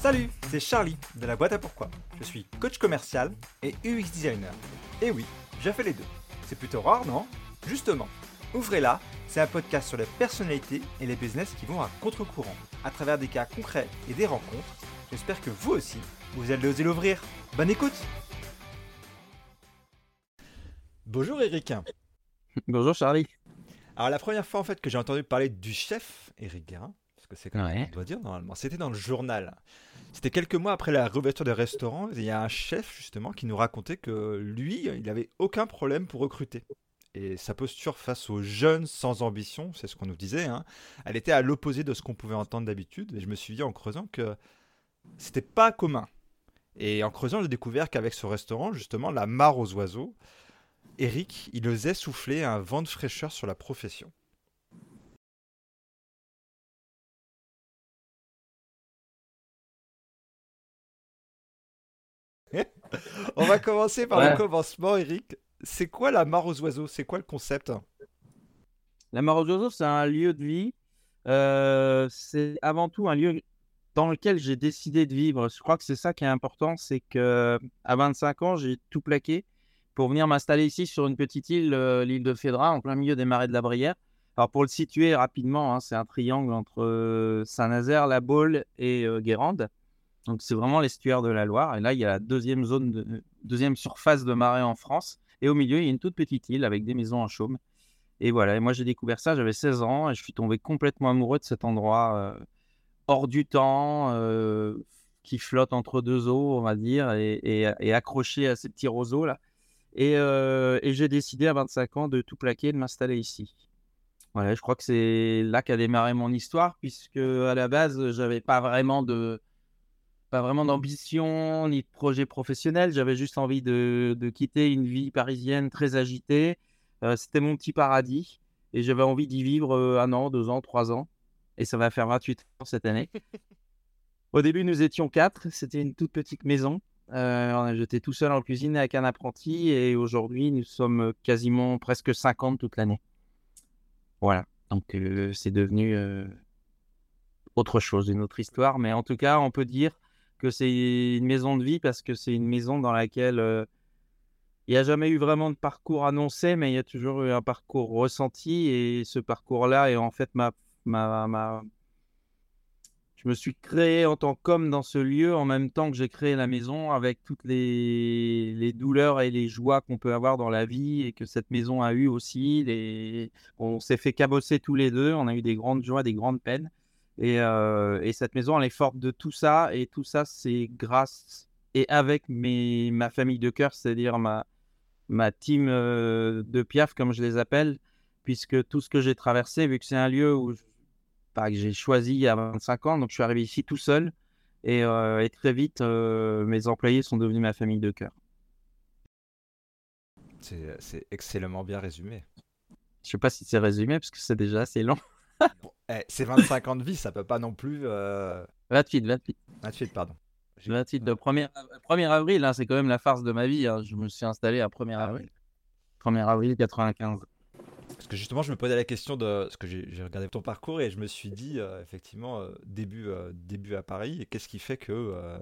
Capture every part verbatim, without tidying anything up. Salut, c'est Charlie de la boîte à pourquoi. Je suis coach commercial et U X designer. Et oui, j'ai fait les deux. C'est plutôt rare, non ? Justement, Ouvrez-la, c'est un podcast sur les personnalités et les business qui vont à contre-courant. À travers des cas concrets et des rencontres, j'espère que vous aussi, vous allez oser l'ouvrir. Bonne écoute ! Bonjour Eric. Bonjour Charlie. Alors la première fois en fait que j'ai entendu parler du chef Eric Guérin, parce que c'est comme ouais. on doit dire normalement, c'était dans le journal. C'était quelques mois après la réouverture des restaurants, il y a un chef justement qui nous racontait que lui, il n'avait aucun problème pour recruter. Et sa posture face aux jeunes sans ambition, c'est ce qu'on nous disait, hein, elle était à l'opposé de ce qu'on pouvait entendre d'habitude. Et je me suis dit en creusant que c'était pas commun. Et en creusant, j'ai découvert qu'avec ce restaurant, justement, La Mare aux Oiseaux, Eric, il osait souffler un vent de fraîcheur sur la profession. On va commencer par ouais. le commencement, Eric. C'est quoi la Mare aux Oiseaux ? C'est quoi le concept ? La Mare aux Oiseaux, c'est un lieu de vie. Euh, c'est avant tout un lieu dans lequel j'ai décidé de vivre. Je crois que c'est ça qui est important, c'est qu'à vingt-cinq ans, j'ai tout plaqué pour venir m'installer ici sur une petite île, euh, l'île de Fédra, en plein milieu des marais de la Brière. Alors pour le situer rapidement, hein, c'est un triangle entre euh, Saint-Nazaire, La Baule et euh, Guérande. Donc c'est vraiment l'estuaire de la Loire. Et là, il y a la deuxième zone, de, deuxième surface de marais en France. Et au milieu, il y a une toute petite île avec des maisons en chaume. Et voilà. Et moi, j'ai découvert ça, j'avais seize ans et je suis tombé complètement amoureux de cet endroit euh, hors du temps, euh, qui flotte entre deux eaux, on va dire, et, et, et accroché à ces petits roseaux là. Et, euh, et j'ai décidé à vingt-cinq ans de tout plaquer et de m'installer ici. Voilà, je crois que c'est là qu'a démarré mon histoire, puisque à la base, j'avais pas vraiment de, pas vraiment d'ambition ni de projet professionnel. J'avais juste envie de, de quitter une vie parisienne très agitée. Euh, c'était mon petit paradis et j'avais envie d'y vivre un an, deux ans, trois ans. Et ça va faire vingt-huit ans cette année. Au début, nous étions quatre. C'était une toute petite maison. Euh, j'étais tout seul en cuisine avec un apprenti et aujourd'hui nous sommes quasiment presque cinquante toute l'année. Voilà, donc euh, c'est devenu euh, autre chose, une autre histoire, mais en tout cas on peut dire que c'est une maison de vie parce que c'est une maison dans laquelle il euh, n'y a jamais eu vraiment de parcours annoncé, mais il y a toujours eu un parcours ressenti et ce parcours là est en fait ma... ma, ma... Je me suis créé en tant qu'homme dans ce lieu en même temps que j'ai créé la maison avec toutes les, les douleurs et les joies qu'on peut avoir dans la vie et que cette maison a eu aussi. Les... On s'est fait cabosser tous les deux, on a eu des grandes joies, des grandes peines. Et, euh, et cette maison, elle est forte de tout ça. Et tout ça, c'est grâce et avec mes, ma famille de cœur, c'est-à-dire ma, ma team euh, de piaf, comme je les appelle, puisque tout ce que j'ai traversé, vu que c'est un lieu où... Je... que j'ai choisi il y a vingt-cinq ans, donc je suis arrivé ici tout seul et, euh, et très vite euh, mes employés sont devenus ma famille de cœur. C'est, c'est excellemment bien résumé. Je sais pas si c'est résumé parce que c'est déjà assez long. Bon, eh, c'est vingt-cinq ans de vie, ça peut pas non plus... Euh... vingt-huit, vingt-huit. vingt-huit, pardon. J'ai... vingt-huit de premier, premier avril, hein, c'est quand même la farce de ma vie. Hein. Je me suis installé à premier avril. premier avril quatre-vingt-quinze. Parce que justement, je me posais la question de ce que j'ai, j'ai regardé ton parcours et je me suis dit euh, effectivement euh, début euh, début à Paris. Et qu'est-ce qui fait que euh,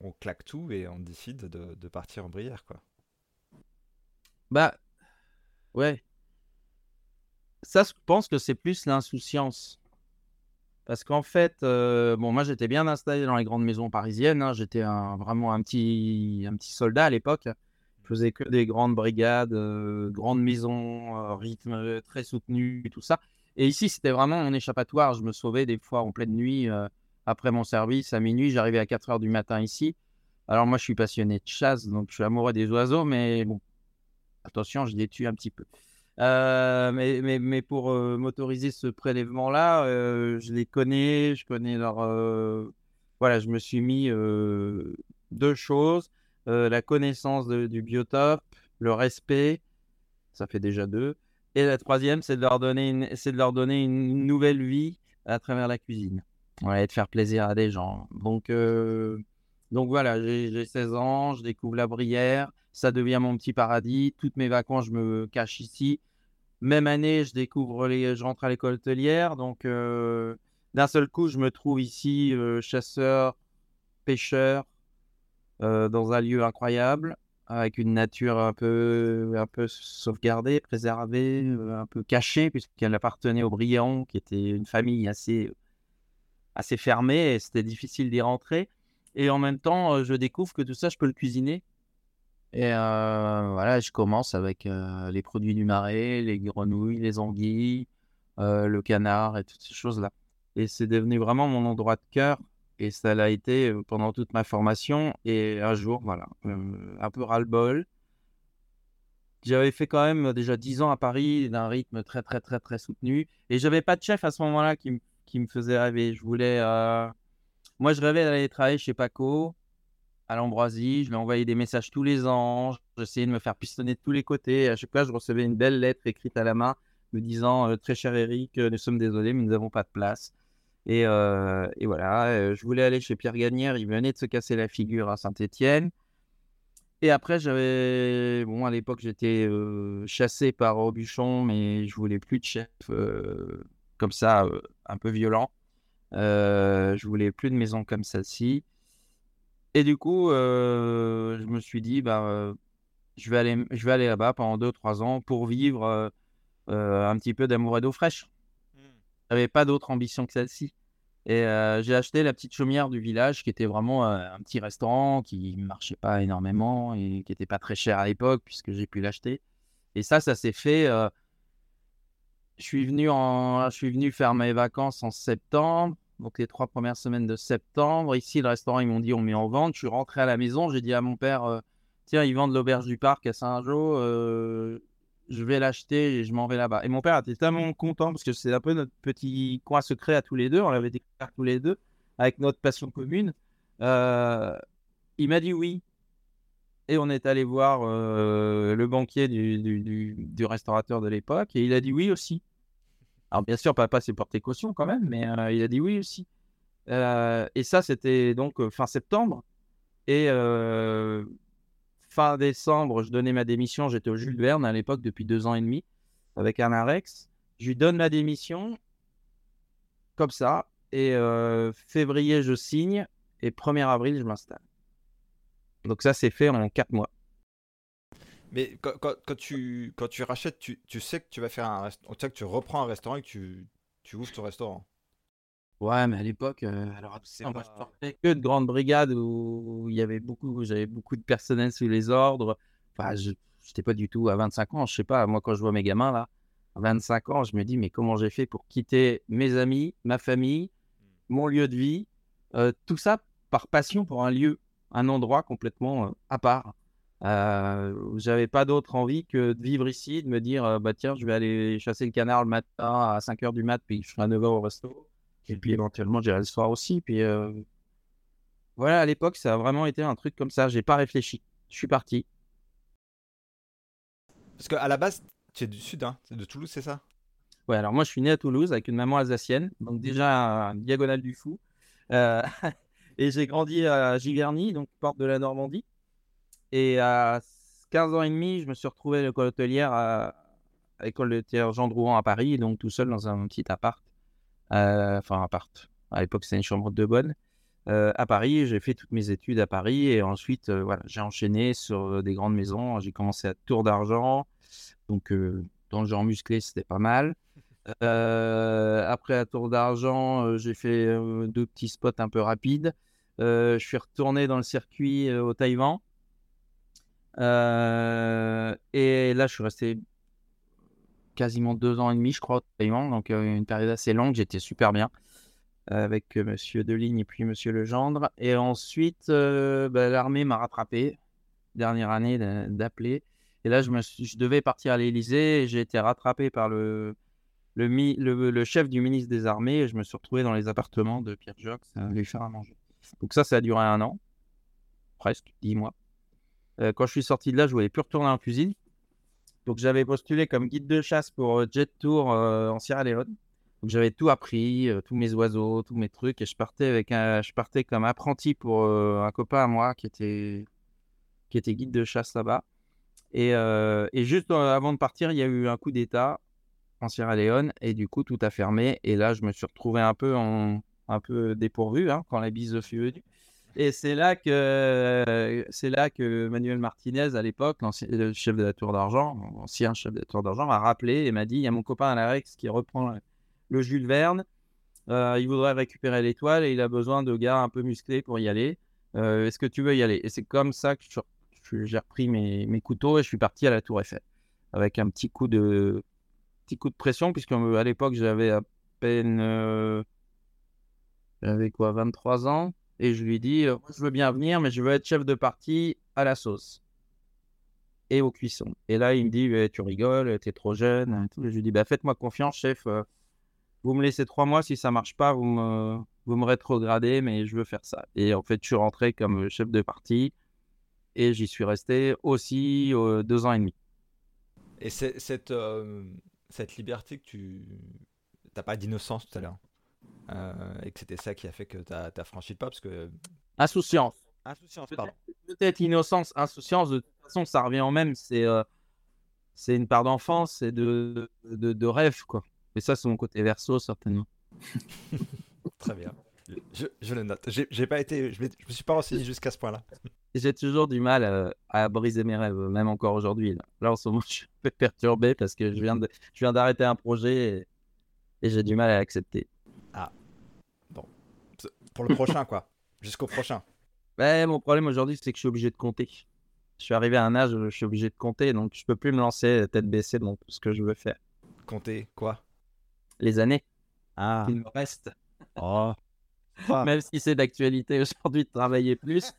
on claque tout et on décide de, de partir en Brière, quoi. Bah ouais. Ça, je pense que c'est plus l'insouciance. Parce qu'en fait, euh, bon, moi j'étais bien installé dans les grandes maisons parisiennes. Hein. J'étais un, vraiment un petit un petit soldat à l'époque. Je faisais que des grandes brigades, euh, grandes maisons, euh, rythme euh, très soutenu et tout ça. Et ici, c'était vraiment un échappatoire. Je me sauvais des fois en pleine nuit. Euh, après mon service, à minuit, j'arrivais à quatre heures du matin ici. Alors moi, je suis passionné de chasse, donc je suis amoureux des oiseaux. Mais bon, attention, je les tue un petit peu. Euh, mais, mais, mais pour euh, m'autoriser ce prélèvement-là, euh, je les connais. Je connais leur... Euh... Voilà, je me suis mis euh, deux choses. Euh, la connaissance de, du biotope, le respect, ça fait déjà deux. Et la troisième, c'est de leur donner une, c'est de leur donner une nouvelle vie à travers la cuisine. Ouais, et de faire plaisir à des gens. Donc, euh, donc voilà, j'ai, j'ai seize ans, je découvre la Brière, ça devient mon petit paradis. Toutes mes vacances, je me cache ici. Même année, je découvre les, je rentre à l'école hôtelière. Donc, euh, d'un seul coup, je me trouve ici euh, chasseur, pêcheur euh, dans un lieu incroyable, avec une nature un peu, un peu sauvegardée, préservée, un peu cachée, puisqu'elle appartenait aux Brière, qui était une famille assez, assez fermée, et c'était difficile d'y rentrer. Et en même temps, je découvre que tout ça, je peux le cuisiner. Et euh, voilà, je commence avec euh, les produits du marais, les grenouilles, les anguilles, euh, le canard et toutes ces choses-là. Et c'est devenu vraiment mon endroit de cœur. Et ça l'a été pendant toute ma formation. Et un jour, voilà, euh, un peu ras-le-bol. J'avais fait quand même déjà dix ans à Paris d'un rythme très, très, très, très soutenu. Et je n'avais pas de chef à ce moment-là qui, m- qui me faisait rêver. Je voulais... Euh... Moi, je rêvais d'aller travailler chez Paco, à l'Ambroisie. Je lui envoyais des messages tous les ans. J'essayais de me faire pistonner de tous les côtés. À chaque fois, je recevais une belle lettre écrite à la main me disant euh, « Très cher Eric, nous sommes désolés, mais nous n'avons pas de place ». Et, euh, et voilà, euh, je voulais aller chez Pierre Gagnère, il venait de se casser la figure à Saint-Etienne. Et après, j'avais, bon, à l'époque, j'étais euh, chassé par Aubuchon, mais je voulais plus de chef euh, comme ça, euh, un peu violent. Euh, je voulais plus de maison comme celle-ci. Et du coup, euh, je me suis dit, bah, euh, je vais aller, je vais aller là-bas pendant deux trois ans pour vivre euh, euh, un petit peu d'amour et d'eau fraîche. J'avais pas d'autre ambition que celle-ci. Et euh, j'ai acheté la petite chaumière du village, qui était vraiment euh, un petit restaurant qui ne marchait pas énormément et qui n'était pas très cher à l'époque, puisque j'ai pu l'acheter. Et ça, ça s'est fait. Euh... Je suis venu en... je suis venu faire mes vacances en septembre, donc les trois premières semaines de septembre. Ici, le restaurant, ils m'ont dit, on met en vente. Je suis rentré à la maison, j'ai dit à mon père, euh, tiens, ils vendent l'auberge du parc à Saint-Jean. Euh... Je vais l'acheter et je m'en vais là-bas. Et mon père était tellement content parce que c'est un peu notre petit coin secret à tous les deux. On l'avait découvert tous les deux avec notre passion commune. Euh, il m'a dit oui. Et on est allé voir euh, le banquier du, du, du, du restaurateur de l'époque et il a dit oui aussi. Alors bien sûr, papa s'est porté caution quand même, mais euh, il a dit oui aussi. Euh, et ça, c'était donc euh, fin septembre. Et... Euh, Fin décembre, je donnais ma démission. J'étais au Jules Verne à l'époque depuis deux ans et demi avec Alain Reix. Je lui donne ma démission comme ça. Et euh, février, je signe. Et premier avril, je m'installe. Donc ça, c'est fait en quatre mois. Mais quand, quand, quand, tu, quand tu rachètes, tu, tu sais que tu vas faire un restaurant. Tu sais que tu reprends un restaurant et que tu, tu ouvres ton restaurant. Ouais, mais à l'époque, euh, alors c'est pas... moi, je sortais que de grandes brigades où il y avait beaucoup, où j'avais beaucoup de personnel sous les ordres. Enfin, je n'étais pas du tout à vingt-cinq ans, je sais pas. Moi, quand je vois mes gamins là, à vingt-cinq ans, je me dis mais comment j'ai fait pour quitter mes amis, ma famille, mon lieu de vie, euh, tout ça par passion pour un lieu, un endroit complètement euh, à part. Euh, j'avais pas d'autre envie que de vivre ici, de me dire euh, bah tiens, je vais aller chasser le canard le matin à cinq heures du mat, puis je serai à neuf heures au resto. Et puis éventuellement, j'irai le soir aussi. Puis euh... voilà, à l'époque, ça a vraiment été un truc comme ça. J'ai pas réfléchi. Je suis parti. Parce qu'à la base, tu es du sud, hein, de Toulouse, c'est ça? Ouais, alors moi, je suis né à Toulouse avec une maman alsacienne. Donc déjà, une diagonale du fou. Euh... et j'ai grandi à Giverny, donc porte de la Normandie. Et à quinze ans et demi, je me suis retrouvé à l'école hôtelière, à, à l'école de Thiers Jean Drouant à Paris, donc tout seul dans un petit appart. Euh, enfin, appart. À l'époque, c'était une chambre de bonne. Euh, à Paris, j'ai fait toutes mes études à Paris et ensuite, euh, voilà, j'ai enchaîné sur euh, des grandes maisons. J'ai commencé à Tour d'Argent, donc euh, dans le genre musclé, c'était pas mal. Euh, après à Tour d'Argent, euh, j'ai fait euh, deux petits spots un peu rapides. Euh, je suis retourné dans le circuit euh, au Taïwan euh, et là, je suis resté quasiment deux ans et demi, je crois, au Taïwan. Donc, euh, une période assez longue. J'étais super bien avec euh, Monsieur Deligne et puis Monsieur Legendre. Et ensuite, euh, bah, l'armée m'a rattrapé. Dernière année d'appelé. Et là, je, me suis, je devais partir à l'Élysée. Et j'ai été rattrapé par le, le, mi, le, le chef du ministre des Armées. Et je me suis retrouvé dans les appartements de Pierre Joxe à lui faire à manger. Donc ça, ça a duré un an. Presque, dix mois. Euh, quand je suis sorti de là, je ne voulais plus retourner en cuisine. Donc, j'avais postulé comme guide de chasse pour Jet Tour euh, en Sierra Leone. Donc, j'avais tout appris, euh, tous mes oiseaux, tous mes trucs. Et je partais, avec un, je partais comme apprenti pour euh, un copain à moi qui était, qui était guide de chasse là-bas. Et, euh, et juste euh, avant de partir, il y a eu un coup d'État en Sierra Leone. Et du coup, tout a fermé. Et là, je me suis retrouvé un peu, en, un peu dépourvu, hein, quand la bise fut venue. Et c'est là que c'est là que Manuel Martinez, à l'époque, le chef de la Tour d'Argent, ancien chef de la Tour d'Argent, m'a rappelé et m'a dit: il y a mon copain Alain Reix qui reprend le Jules Verne. Euh, il voudrait récupérer l'étoile et il a besoin de gars un peu musclés pour y aller. Euh, est-ce que tu veux y aller? Et c'est comme ça que je, je, j'ai repris mes, mes couteaux et je suis parti à la Tour Eiffel avec un petit coup de petit coup de pression, puisque à l'époque j'avais à peine euh, j'avais quoi vingt-trois ans, et je lui dis euh, je veux bien venir, mais je veux être chef de partie à la sauce et au cuisson. Et là il me dit: eh, tu rigoles, t'es trop jeune. Et tout. Et je lui dis: bah faites-moi confiance, chef. Euh, Vous me laissez trois mois, si ça marche pas, vous me, vous me rétrogradez, mais je veux faire ça. Et en fait, je suis rentré comme chef de parti et j'y suis resté aussi euh, deux ans et demi. Et c'est, cette, euh, cette liberté que tu n'as pas d'innocence tout à l'heure, euh, et que c'était ça qui a fait que tu n'as franchi le pas, parce que... Insouciance. Insouciance, pardon. Peut-être, peut-être innocence, insouciance, de toute façon, ça revient en même. C'est, euh, c'est une part d'enfance, c'est de, de, de, de rêve, quoi. Et ça, c'est mon côté verso, certainement. Très bien. Je, je le note. J'ai, j'ai pas été, je, je me suis pas renseigné jusqu'à ce point-là. J'ai toujours du mal à, à briser mes rêves, même encore aujourd'hui. Là. là, en ce moment, je suis un peu perturbé parce que je viens, de, je viens d'arrêter un projet et, et j'ai du mal à l'accepter. Ah. Bon. Pour le prochain, quoi. Jusqu'au prochain. Ben, mon problème aujourd'hui, c'est que je suis obligé de compter. Je suis arrivé à un âge où je suis obligé de compter, donc je peux plus me lancer tête baissée dans ce que je veux faire. Compter quoi? Les années ah. qui me restent. Oh. Ah. Même si c'est d'actualité aujourd'hui de travailler plus,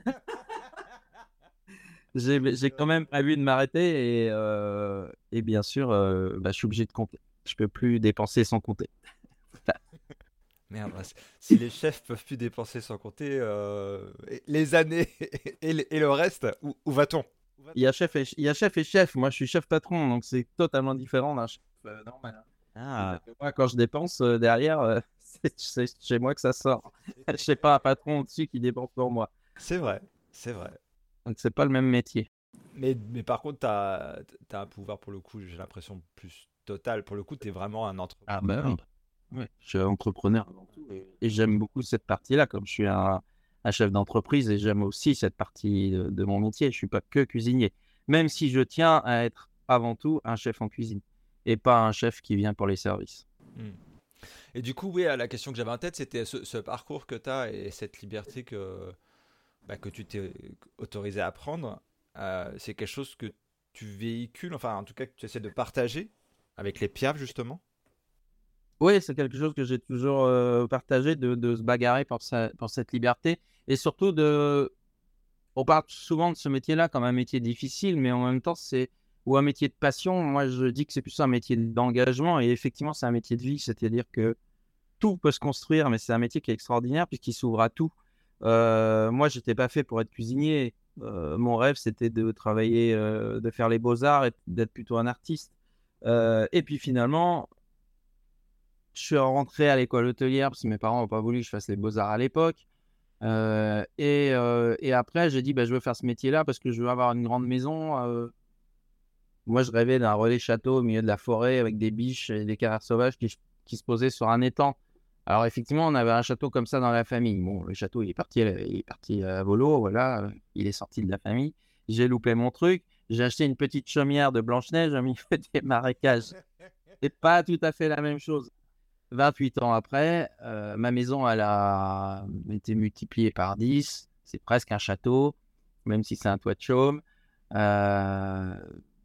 j'ai, j'ai quand même prévu de m'arrêter et, euh, et bien sûr, euh, bah, je suis obligé de compter. Je ne peux plus dépenser sans compter. Merde, si les chefs ne peuvent plus dépenser sans compter, euh, les années et le, et le reste, où, où va-t-on? Il y a chef et, il y a chef et chef. Moi, je suis chef patron, donc c'est totalement différent d'un chef euh, normal. Ah. Moi, quand je dépense euh, derrière, euh, c'est, c'est chez moi que ça sort. Je sais pas un patron au-dessus qui dépense pour moi. C'est vrai, c'est vrai. Donc c'est pas le même métier. Mais, mais par contre, t'as, t'as un pouvoir pour le coup, j'ai l'impression plus total. Pour le coup, t'es vraiment un entrepreneur. Ah ben, oui, je suis entrepreneur avant tout. Et j'aime beaucoup cette partie-là, comme je suis un, un chef d'entreprise, et j'aime aussi cette partie de, de mon métier. Je suis pas que cuisinier, même si je tiens à être avant tout un chef en cuisine. Et pas un chef qui vient pour les services. Et du coup, oui, la question que j'avais en tête, c'était ce, ce parcours que tu as et cette liberté que, bah, que tu t'es autorisé à prendre. Euh, c'est quelque chose que tu véhicules, enfin en tout cas que tu essaies de partager avec les Piaf, justement. Oui, c'est quelque chose que j'ai toujours euh, partagé, de, de se bagarrer pour, sa, pour cette liberté. Et surtout, de... on parle souvent de ce métier-là comme un métier difficile, mais en même temps, c'est... ou un métier de passion. Moi, je dis que c'est plus un métier d'engagement, et effectivement, c'est un métier de vie, c'est-à-dire que tout peut se construire, mais c'est un métier qui est extraordinaire puisqu'il s'ouvre à tout. Euh, moi, j'étais pas fait pour être cuisinier. Euh, mon rêve, c'était de travailler, euh, de faire les beaux-arts et d'être plutôt un artiste. Euh, et puis finalement, je suis rentré à l'école hôtelière parce que mes parents n'ont pas voulu que je fasse les beaux-arts à l'époque. Euh, et, euh, et après, j'ai dit, bah, je veux faire ce métier-là parce que je veux avoir une grande maison. Euh, Moi, je rêvais d'un relais château au milieu de la forêt avec des biches et des canards sauvages qui, qui se posaient sur un étang. Alors, effectivement, on avait un château comme ça dans la famille. Bon, le château, il est parti, il est parti à volo, voilà. Il est sorti de la famille. J'ai loupé mon truc. J'ai acheté une petite chaumière de Blanche-Neige au milieu des marécages. C'est pas tout à fait la même chose. vingt-huit ans après, euh, ma maison, elle a été multipliée par dix. C'est presque un château, même si c'est un toit de chaume. Euh...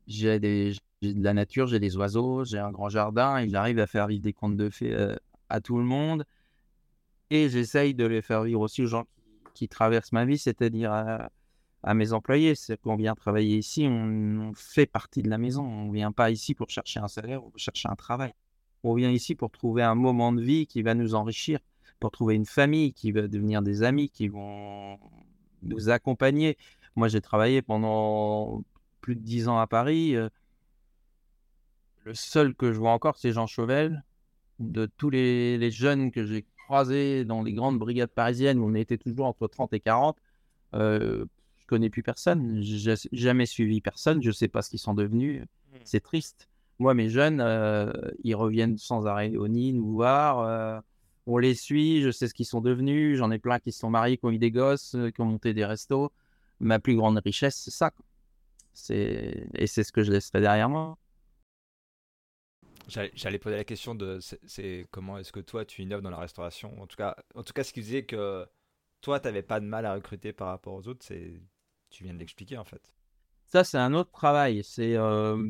J'ai, des, j'ai de la nature, j'ai des oiseaux, j'ai un grand jardin, et j'arrive à faire vivre des contes de fées euh, à tout le monde. Et j'essaye de les faire vivre aussi aux gens qui traversent ma vie, c'est-à-dire à, à mes employés. C'est qu'on vient travailler ici, on, on fait partie de la maison. On ne vient pas ici pour chercher un salaire ou chercher un travail. On vient ici pour trouver un moment de vie qui va nous enrichir, pour trouver une famille qui va devenir des amis, qui vont nous accompagner. Moi, j'ai travaillé pendant... plus de dix ans à Paris. Euh, le seul que je vois encore, c'est Jean Chauvel. De tous les, les jeunes que j'ai croisés dans les grandes brigades parisiennes, où on était toujours entre trente et quarante, euh, je connais plus personne. J'ai jamais suivi personne. Je sais pas ce qu'ils sont devenus. C'est triste. Moi, mes jeunes, euh, ils reviennent sans arrêt au Nîmes nous voir. Euh, on les suit, je sais ce qu'ils sont devenus, j'en ai plein qui se sont mariés, qui ont eu des gosses, qui ont monté des restos. Ma plus grande richesse, c'est ça. C'est... Et c'est ce que je laisserai derrière moi. J'allais, j'allais poser la question de c'est, c'est comment est-ce que toi, tu innoves dans la restauration ? En tout cas, en tout cas, ce qui disait que toi, tu n'avais pas de mal à recruter par rapport aux autres, c'est... tu viens de l'expliquer en fait. Ça, c'est un autre travail. C'est, euh...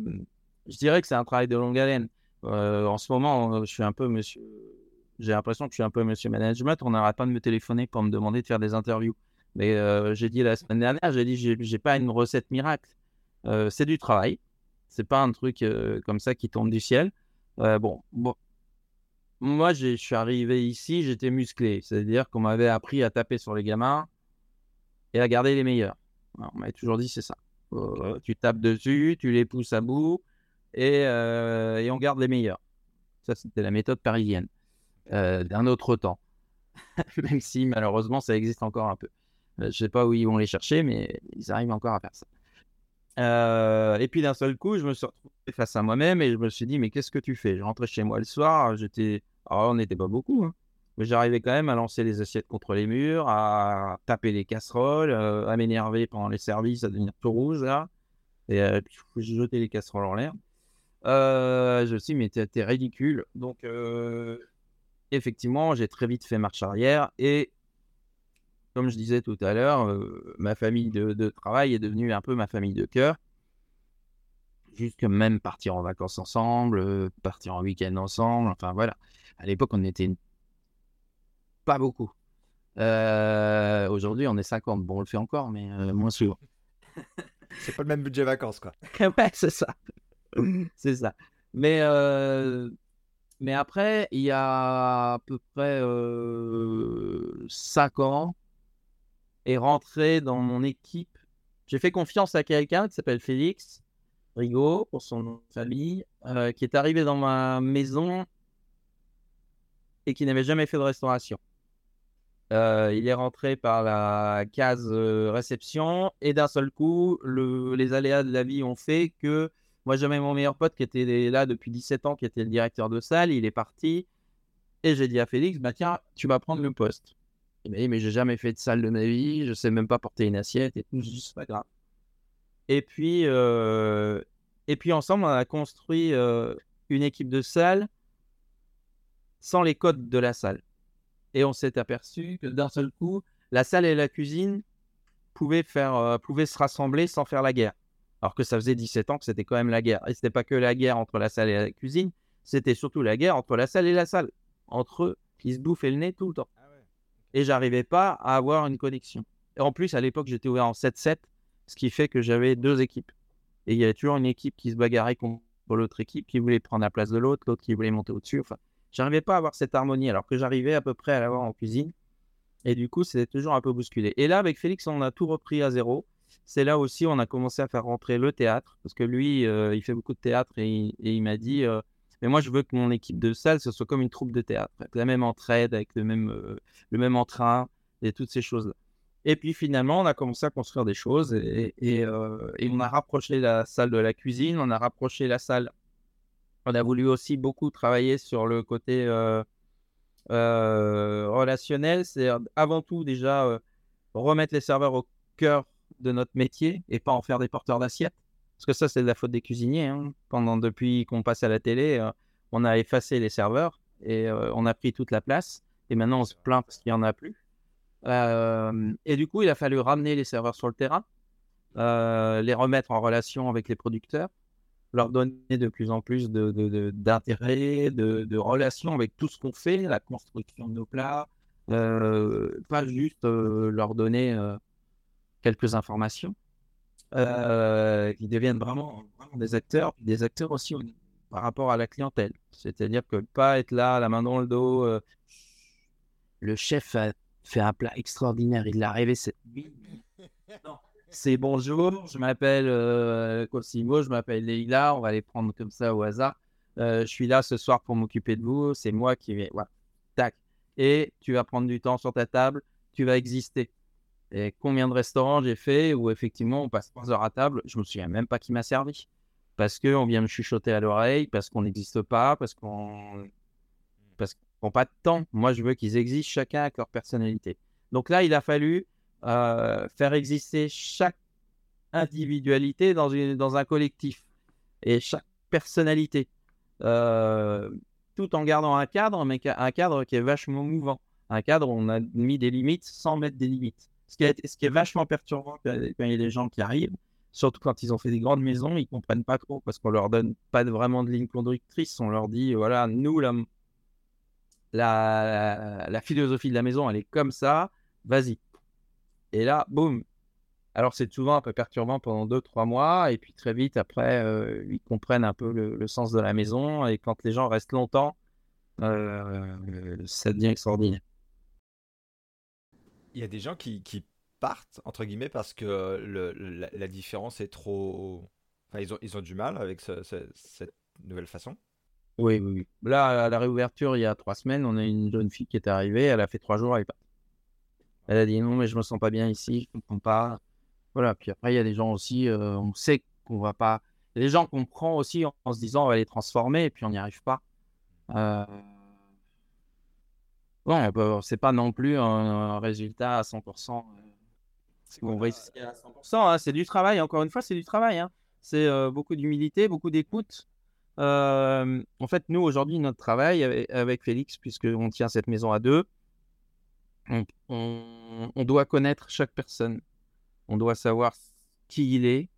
je dirais que c'est un travail de longue haleine. Euh, en ce moment, je suis un peu monsieur... j'ai l'impression que je suis un peu monsieur management. On n'arrête pas de me téléphoner pour me demander de faire des interviews. Mais euh, j'ai dit la semaine dernière, j'ai dit j'ai, j'ai pas une recette miracle. Euh, c'est du travail. C'est pas un truc euh, comme ça qui tombe du ciel. Euh, bon, bon, moi je suis arrivé ici, j'étais musclé. C'est-à-dire qu'on m'avait appris à taper sur les gamins et à garder les meilleurs. Alors, on m'avait toujours dit c'est ça. Euh, tu tapes dessus, tu les pousses à bout et, euh, et on garde les meilleurs. Ça, c'était la méthode parisienne euh, d'un autre temps. Même si malheureusement ça existe encore un peu. Je ne sais pas où ils vont les chercher, mais ils arrivent encore à faire ça. Euh, et puis d'un seul coup, je me suis retrouvé face à moi-même et je me suis dit, mais qu'est-ce que tu fais ? Je rentrais chez moi le soir, j'étais... Alors, on n'était pas beaucoup, hein, mais j'arrivais quand même à lancer les assiettes contre les murs, à taper les casseroles, euh, à m'énerver pendant les services, à devenir tout rouge, là. Et euh, puis, je jetais les casseroles en l'air. Euh, je me suis dit, mais t'es, t'es ridicule. Donc, euh, effectivement, j'ai très vite fait marche arrière et... Comme je disais tout à l'heure, euh, ma famille de, de travail est devenue un peu ma famille de cœur. Jusque même partir en vacances ensemble, euh, partir en week-end ensemble. Enfin voilà. À l'époque, on n'était pas beaucoup. Euh, aujourd'hui, on est cinquante. Bon, on le fait encore, mais euh, moins souvent. C'est pas le même budget vacances, quoi. Ouais, c'est ça. C'est ça. Mais. Euh... Mais après, il y a à peu près euh, cinq ans, est rentré dans mon équipe. J'ai fait confiance à quelqu'un qui s'appelle Félix Rigaud, pour son nom de famille, euh, qui est arrivé dans ma maison et qui n'avait jamais fait de restauration. Euh, il est rentré par la case euh, réception et d'un seul coup, le, les aléas de la vie ont fait que moi, j'avais mon meilleur pote qui était là depuis dix-sept ans, qui était le directeur de salle. Il est parti et j'ai dit à Félix, bah, tiens, tu vas prendre le poste. Il m'a dit, mais j'ai jamais fait de salle de ma vie, je sais même pas porter une assiette et tout, c'est pas grave. Et puis, euh... et puis ensemble, on a construit euh, une équipe de salle sans les codes de la salle. Et on s'est aperçu que d'un seul coup, la salle et la cuisine pouvaient, faire, euh, pouvaient se rassembler sans faire la guerre. Alors que ça faisait dix-sept ans que c'était quand même la guerre. Et ce n'était pas que la guerre entre la salle et la cuisine, c'était surtout la guerre entre la salle et la salle. Entre eux, qui se bouffaient le nez tout le temps. Ah ouais. Et je n'arrivais pas à avoir une connexion. Et en plus, à l'époque, j'étais ouvert en sept sept, ce qui fait que j'avais deux équipes. Et il y avait toujours une équipe qui se bagarrait contre l'autre équipe, qui voulait prendre la place de l'autre, l'autre qui voulait monter au-dessus. Enfin, je n'arrivais pas à avoir cette harmonie, alors que j'arrivais à peu près à l'avoir en cuisine. Et du coup, c'était toujours un peu bousculé. Et là, avec Félix, on a tout repris à zéro. C'est là aussi on a commencé à faire rentrer le théâtre, parce que lui, euh, il fait beaucoup de théâtre et il, et il m'a dit euh, « Mais moi, je veux que mon équipe de salle, ce soit comme une troupe de théâtre, avec la même entraide, avec le même, euh, le même entrain et toutes ces choses-là. » Et puis finalement, on a commencé à construire des choses et, et, euh, et on a rapproché la salle de la cuisine, on a rapproché la salle. On a voulu aussi beaucoup travailler sur le côté euh, euh, relationnel, c'est-à-dire avant tout déjà euh, remettre les serveurs au cœur de notre métier et pas en faire des porteurs d'assiettes, parce que ça c'est de la faute des cuisiniers, hein. Pendant depuis qu'on passe à la télé, euh, on a effacé les serveurs et euh, on a pris toute la place et maintenant on se plaint parce qu'il n'y en a plus euh, et du coup il a fallu ramener les serveurs sur le terrain, euh, les remettre en relation avec les producteurs, leur donner de plus en plus de, de, de, d'intérêt, de, de relation avec tout ce qu'on fait, la construction de nos plats, euh, pas juste euh, leur donner euh, quelques informations, euh, qui deviennent vraiment, vraiment des acteurs, des acteurs aussi par rapport à la clientèle. C'est-à-dire que pas être là, la main dans le dos, euh, le chef a fait un plat extraordinaire, il l'a rêvé cette nuit. Non, c'est bonjour, je m'appelle euh, Cosimo, je m'appelle Leïla, on va les prendre comme ça au hasard. Euh, je suis là ce soir pour m'occuper de vous, c'est moi qui vais, voilà, tac. Et tu vas prendre du temps sur ta table, tu vas exister. Et combien de restaurants j'ai fait où effectivement on passe trois heures à table, je me souviens même pas qui m'a servi. Parce qu'on vient me chuchoter à l'oreille, parce qu'on n'existe pas, parce qu'on parce n'ont pas de temps. Moi, je veux qu'ils existent chacun avec leur personnalité. Donc là, il a fallu euh, faire exister chaque individualité dans, une, dans un collectif et chaque personnalité, euh, tout en gardant un cadre, mais un cadre qui est vachement mouvant. Un cadre où on a mis des limites sans mettre des limites. Ce qui est, ce qui est vachement perturbant quand il y a des gens qui arrivent, surtout quand ils ont fait des grandes maisons, ils ne comprennent pas trop parce qu'on ne leur donne pas vraiment de ligne conductrice. On leur dit, voilà, nous, la, la, la philosophie de la maison, elle est comme ça, vas-y. Et là, boum. Alors, c'est souvent un peu perturbant pendant deux trois mois et puis très vite, après, euh, ils comprennent un peu le, le sens de la maison et quand les gens restent longtemps, euh, ça devient extraordinaire. Il y a des gens qui, qui partent, entre guillemets, parce que le, la, la différence est trop... Enfin, ils ont, ils ont du mal avec ce, ce, cette nouvelle façon. Oui, oui, oui. Là, à la réouverture, il y a trois semaines, on a une jeune fille qui est arrivée, elle a fait trois jours, elle est partie. Elle a dit, non, mais je me sens pas bien ici, je comprends pas. Voilà, puis après, il y a des gens aussi, euh, on sait qu'on va pas... Les gens qu'on prend aussi en, en se disant, on va les transformer, et puis on n'y arrive pas. Euh... Ouais, bah, c'est pas non plus un, un résultat à cent pour cent. C'est qu'on va essayer à cent pour cent. Hein, c'est du travail, encore une fois, c'est du travail. Hein. C'est euh, beaucoup d'humilité, beaucoup d'écoute. Euh, en fait, nous, aujourd'hui, notre travail avec, avec Félix, puisqu'on tient cette maison à deux, on, on, on doit connaître chaque personne. On doit savoir qui il est,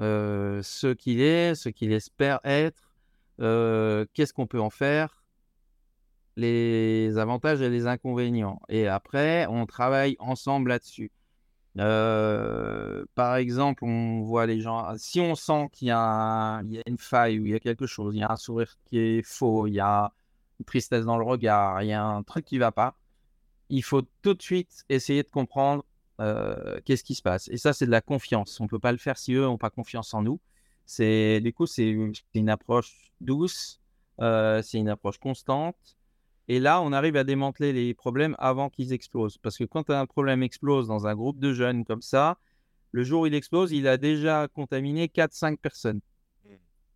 euh, ce qu'il est, ce qu'il espère être, euh, qu'est-ce qu'on peut en faire, les avantages et les inconvénients. Et après, on travaille ensemble là-dessus. Euh, par exemple, on voit les gens... Si on sent qu'il y a, un, il y a une faille ou il y a quelque chose, il y a un sourire qui est faux, il y a une tristesse dans le regard, il y a un truc qui ne va pas, il faut tout de suite essayer de comprendre euh, qu'est-ce qui se passe. Et ça, c'est de la confiance. On ne peut pas le faire si eux n'ont pas confiance en nous. C'est, du coup, c'est une, c'est une approche douce, euh, c'est une approche constante. Et là, on arrive à démanteler les problèmes avant qu'ils explosent. Parce que quand un problème explose dans un groupe de jeunes comme ça, le jour où il explose, il a déjà contaminé quatre cinq personnes.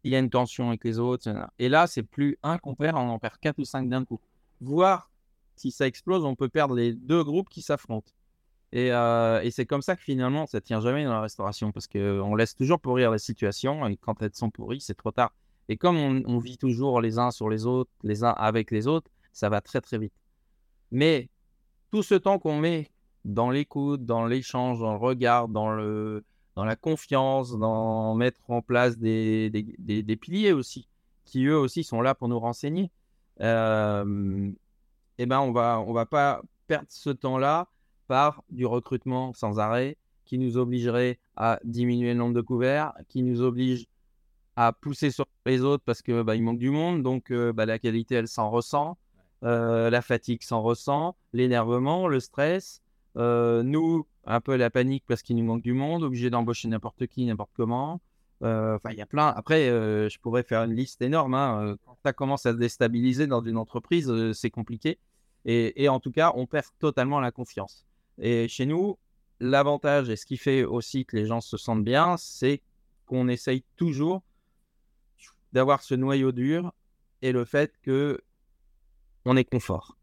Il y a une tension avec les autres. Et là, c'est plus un qu'on perd, on en perd quatre ou cinq d'un coup. Voire, si ça explose, on peut perdre les deux groupes qui s'affrontent. Et, euh, et c'est comme ça que finalement, ça ne tient jamais dans la restauration. Parce qu'on laisse toujours pourrir les situations. Et quand elles sont pourries, c'est trop tard. Et comme on, on vit toujours les uns sur les autres, les uns avec les autres, ça va très, très vite. Mais tout ce temps qu'on met dans l'écoute, dans l'échange, dans le regard, dans, le, dans la confiance, dans mettre en place des, des, des, des piliers aussi, qui eux aussi sont là pour nous renseigner, euh, eh ben on va, on va pas perdre ce temps-là par du recrutement sans arrêt qui nous obligerait à diminuer le nombre de couverts, qui nous oblige à pousser sur les autres parce que bah, il manque du monde, donc euh, bah, la qualité, elle s'en ressent. Euh, la fatigue s'en ressent, l'énervement, le stress, euh, nous, un peu la panique parce qu'il nous manque du monde, obligé d'embaucher n'importe qui, n'importe comment. Enfin, euh, il y a plein. Après, euh, je pourrais faire une liste énorme. Hein. Quand ça commence à se déstabiliser dans une entreprise, euh, c'est compliqué. Et, et en tout cas, on perd totalement la confiance. Et chez nous, l'avantage et ce qui fait aussi que les gens se sentent bien, c'est qu'on essaye toujours d'avoir ce noyau dur et le fait que on est confort.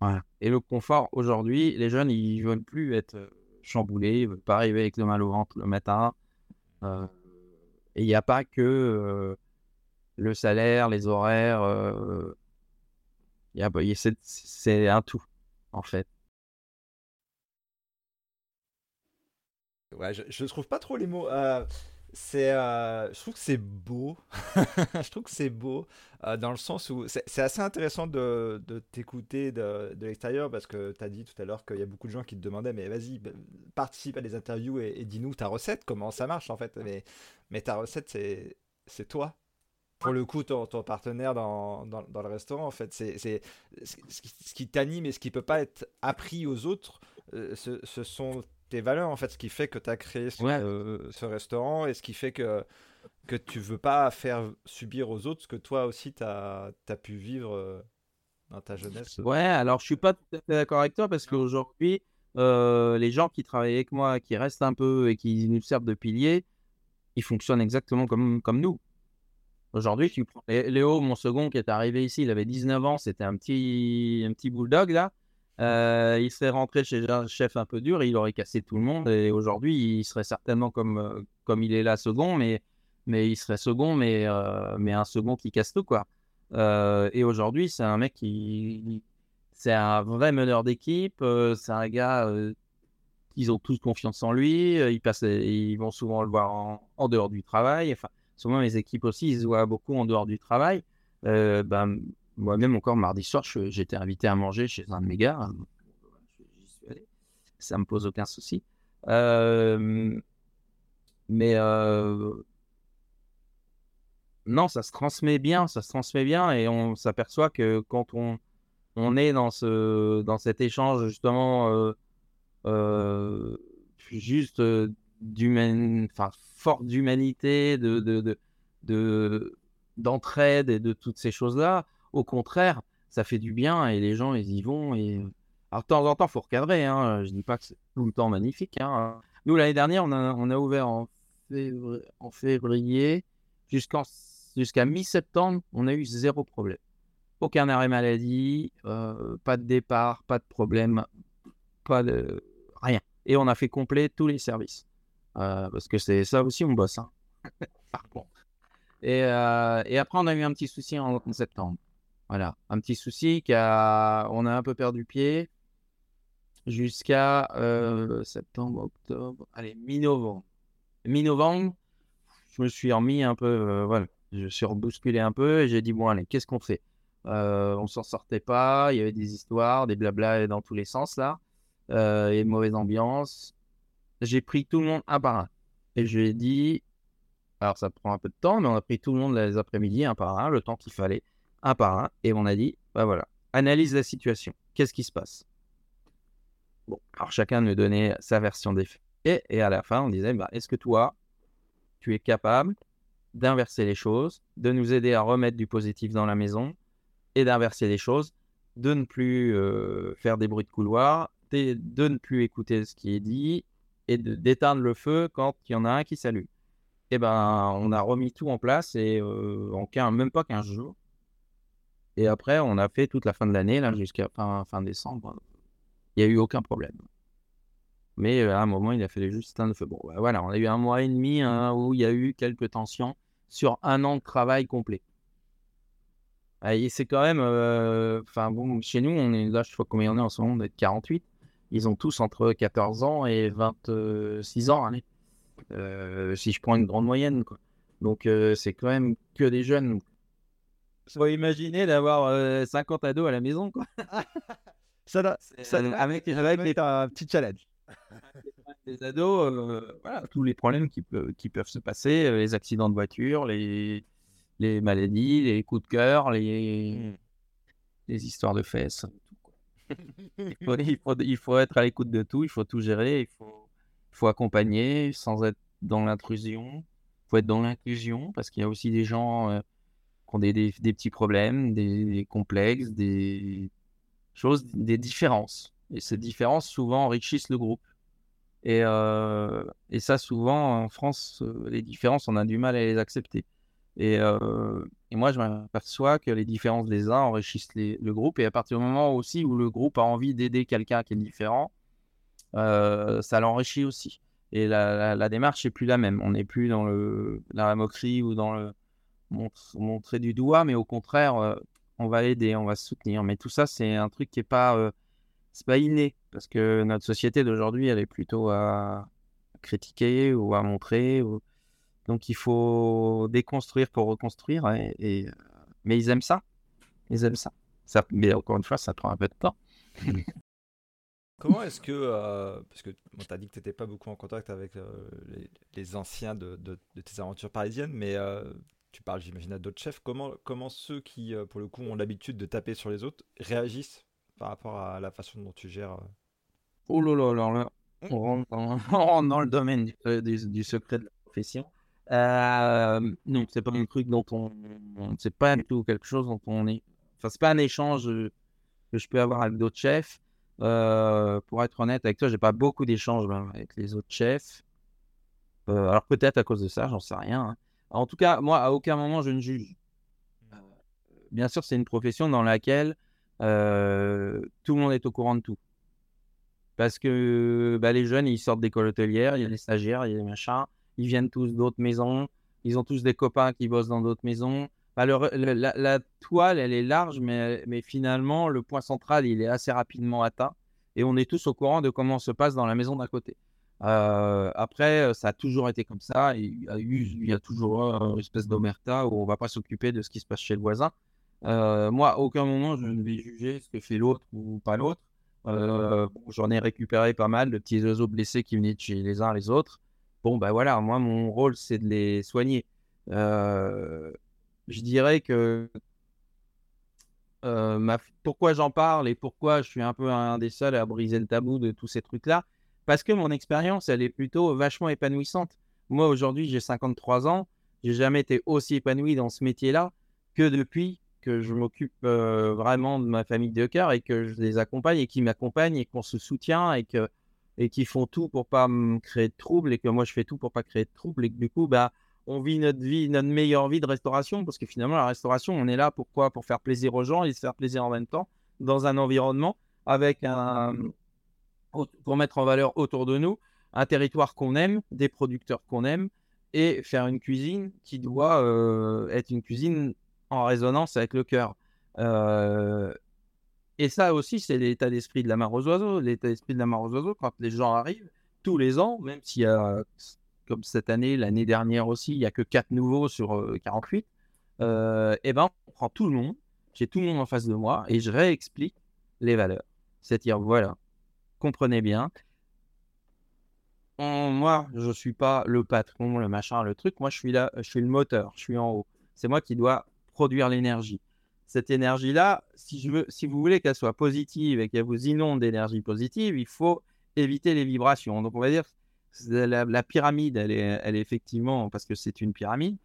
Voilà. Et le confort, aujourd'hui, les jeunes, ils ne veulent plus être chamboulés, ils ne veulent pas arriver avec le mal au ventre le matin. Euh, et il n'y a pas que euh, le salaire, les horaires. Euh, y a, y a, c'est, c'est un tout, en fait. Ouais, je ne trouve pas trop les mots... Euh... C'est, euh, je trouve que c'est beau. je trouve que c'est beau euh, dans le sens où c'est, c'est assez intéressant de, de t'écouter de, de l'extérieur parce que tu as dit tout à l'heure qu'il y a beaucoup de gens qui te demandaient mais vas-y, participe à des interviews et, et dis-nous ta recette, comment ça marche en fait. Mais, mais ta recette, c'est, c'est toi. Pour le coup, ton, ton partenaire dans, dans, dans le restaurant, en fait, c'est, c'est ce, qui, ce qui t'anime et ce qui ne peut pas être appris aux autres, euh, ce, ce sont tes valeurs, en fait, ce qui fait que tu as créé ce, ouais. euh, ce restaurant et ce qui fait que, que tu veux pas faire subir aux autres ce que toi aussi tu as pu vivre dans ta jeunesse. Ouais, alors je suis pas tout à fait d'accord avec toi parce qu'aujourd'hui, euh, les gens qui travaillent avec moi, qui restent un peu et qui nous servent de piliers, ils fonctionnent exactement comme, comme nous. Aujourd'hui, tu prends Léo, mon second, qui est arrivé ici, il avait dix-neuf ans, c'était un petit, un petit bulldog, là. Euh, il serait rentré chez un chef un peu dur, et il aurait cassé tout le monde. Et aujourd'hui, il serait certainement comme, comme il est là, second, mais, mais il serait second, mais, euh, mais un second qui casse tout, quoi. Euh, et aujourd'hui, c'est un mec qui... C'est un vrai meneur d'équipe, euh, c'est un gars... Euh, ils ont tous confiance en lui, ils, passent, ils vont souvent le voir en, en dehors du travail. Enfin, souvent, mes équipes aussi, ils se voient beaucoup en dehors du travail. Euh, ben, moi-même, encore mardi soir, je, j'étais invité à manger chez un de mes gars. J'y suis allé. Ça ne me pose aucun souci. Euh, mais euh, non, ça se transmet bien, ça se transmet bien et on s'aperçoit que quand on, on est dans, ce, dans cet échange, justement... Euh, Euh, juste euh, d'humaine, enfin fort d'humanité, de, de, de, de, d'entraide et de toutes ces choses-là. Au contraire, ça fait du bien et les gens, ils y vont. Et... Alors, de temps en temps, il faut recadrer. Hein. Je ne dis pas que c'est tout le temps magnifique. Hein. Nous, l'année dernière, on a, on a ouvert en, févri- en février jusqu'en, jusqu'à mi-septembre, on a eu zéro problème. Aucun arrêt maladie, euh, pas de départ, pas de problème, pas de... Rien. Et on a fait complet tous les services. Euh, parce que c'est ça aussi, on bosse. Hein. Par contre. Et, euh, et après, on a eu un petit souci en, en septembre. Voilà. Un petit souci qu'on a... On a un peu perdu pied jusqu'à euh, septembre, octobre. Allez, mi-novembre. Mi-novembre, je me suis remis un peu... Euh, voilà. Je suis rebousculé un peu et j'ai dit, bon, allez, qu'est-ce qu'on fait ? euh, On s'en sortait pas. Il y avait des histoires, des blablas dans tous les sens, là. Euh, et mauvaise ambiance. J'ai pris tout le monde un par un. Et je lui ai dit, alors ça prend un peu de temps, mais on a pris tout le monde les après-midi un par un, le temps qu'il fallait, un par un. Et on a dit, bah voilà, analyse la situation. Qu'est-ce qui se passe ? Bon, alors chacun nous donnait sa version des faits. Et, et à la fin, on disait, bah, est-ce que toi, tu es capable d'inverser les choses, de nous aider à remettre du positif dans la maison et d'inverser les choses, de ne plus euh, faire des bruits de couloir, de ne plus écouter ce qui est dit et de, d'éteindre le feu quand il y en a un qui s'allume. Et ben, on a remis tout en place et euh, en quinze, même pas quinze jours. Et après, on a fait toute la fin de l'année, là, jusqu'à fin, fin décembre. Il n'y a eu aucun problème. Mais à un moment, il a fallu juste éteindre le feu. Bon, ben voilà, on a eu un mois et demi hein, où il y a eu quelques tensions sur un an de travail complet. Et c'est quand même... Enfin, euh, bon, chez nous, on est là, je ne sais pas combien on est en ce moment, on doit être quarante-huit. Ils ont tous entre quatorze ans et vingt-six ans. Allez. Euh, si je prends une grande moyenne. Quoi. Donc, euh, c'est quand même que des jeunes. Il faut imaginer d'avoir euh, cinquante ados à la maison. Quoi. ça doit, ça doit, avec ça doit être un petit challenge. Les ados, euh, voilà, tous les problèmes qui, pe- qui peuvent se passer, euh, les accidents de voiture, les, les maladies, les coups de cœur, les, les histoires de fesses. Il faut, il, faut, il faut être à l'écoute de tout, il faut tout gérer, il faut, il faut accompagner sans être dans l'intrusion. Il faut être dans l'inclusion parce qu'il y a aussi des gens euh, qui ont des, des, des petits problèmes, des, des complexes, des choses, des différences. Et ces différences souvent enrichissent le groupe. Et, euh, et ça, souvent en France, les différences, on a du mal à les accepter. Et, euh, et moi, je m'aperçois que les différences des uns enrichissent les, le groupe. Et à partir du moment aussi où le groupe a envie d'aider quelqu'un qui est différent, euh, ça l'enrichit aussi. Et la, la, la démarche n'est plus la même. On n'est plus dans le, la moquerie ou dans le montre, montrer du doigt, mais au contraire, euh, on va aider, on va se soutenir. Mais tout ça, c'est un truc qui n'est pas, euh, c'est pas inné. Parce que notre société d'aujourd'hui, elle est plutôt à critiquer ou à montrer. Ou... Donc, il faut déconstruire pour reconstruire. Et, et... Mais ils aiment ça. Ils aiment ça. ça. Mais encore une fois, ça prend un peu de temps. Comment est-ce que... Euh, parce que bon, tu as dit que tu n'étais pas beaucoup en contact avec euh, les, les anciens de, de, de tes aventures parisiennes, mais euh, tu parles, j'imagine, à d'autres chefs. Comment, comment ceux qui, pour le coup, ont l'habitude de taper sur les autres réagissent par rapport à la façon dont tu gères euh... Oh là là là là on rentre dans, on rentre dans le domaine du, euh, du, du secret de la profession. Euh, non, c'est pas un truc dont on, on c'est pas du tout quelque chose dont on est, enfin c'est pas un échange que je peux avoir avec d'autres chefs. Euh, pour être honnête avec toi, j'ai pas beaucoup d'échanges avec les autres chefs. Euh, alors peut-être à cause de ça, j'en sais rien. Hein. En tout cas, moi, à aucun moment, je ne juge. Bien sûr, c'est une profession dans laquelle euh, tout le monde est au courant de tout. Parce que bah, les jeunes, ils sortent d'école hôtelière, il y a des stagiaires, il y a des machins, ils viennent tous d'autres maisons, ils ont tous des copains qui bossent dans d'autres maisons. Bah, le, le, la, la toile, elle est large, mais, mais finalement, le point central, il est assez rapidement atteint. Et on est tous au courant de comment on se passe dans la maison d'à côté. Euh, après, ça a toujours été comme ça. Il y a, eu, il y a toujours une espèce d'omerta où on ne va pas s'occuper de ce qui se passe chez le voisin. Euh, moi, à aucun moment, je ne vais juger ce que fait l'autre ou pas l'autre. Euh, bon, j'en ai récupéré pas mal de petits oiseaux blessés qui venaient de chez les uns les autres. Bon, ben bah voilà, moi, mon rôle, c'est de les soigner. Euh, je dirais que euh, ma... pourquoi j'en parle et pourquoi je suis un peu un des seuls à briser le tabou de tous ces trucs-là, parce que mon expérience, elle est plutôt vachement épanouissante. Moi, aujourd'hui, j'ai cinquante-trois ans. J'ai jamais été aussi épanoui dans ce métier-là que depuis que je m'occupe euh, vraiment de ma famille de cœur et que je les accompagne et qu'ils m'accompagnent et qu'on se soutient et, que, et qu'ils font tout pour ne pas me créer de troubles et que moi, je fais tout pour ne pas créer de troubles et que du coup, bah, on vit notre vie, notre meilleure vie de restauration parce que finalement, la restauration, on est là pour quoi ? Pour faire plaisir aux gens et se faire plaisir en même temps dans un environnement avec un... pour mettre en valeur autour de nous un territoire qu'on aime, des producteurs qu'on aime et faire une cuisine qui doit euh, être une cuisine en résonance avec le cœur. Euh, et ça aussi, c'est l'état d'esprit de la Mare aux Oiseaux. L'état d'esprit de la Mare aux Oiseaux, quand les gens arrivent, tous les ans, même s'il y a, comme cette année, l'année dernière aussi, il n'y a que quatre nouveaux sur quarante-huit, euh, et ben, on prend tout le monde, j'ai tout le monde en face de moi, et je réexplique les valeurs. C'est-à-dire, voilà, comprenez bien, on, moi, je ne suis pas le patron, le machin, le truc, moi, je suis là, je suis le moteur, je suis en haut. C'est moi qui dois produire l'énergie. Cette énergie-là, si, je veux, si vous voulez qu'elle soit positive et qu'elle vous inonde d'énergie positive, il faut éviter les vibrations. Donc, on va dire la, la pyramide, elle est, elle est effectivement, parce que c'est une pyramide,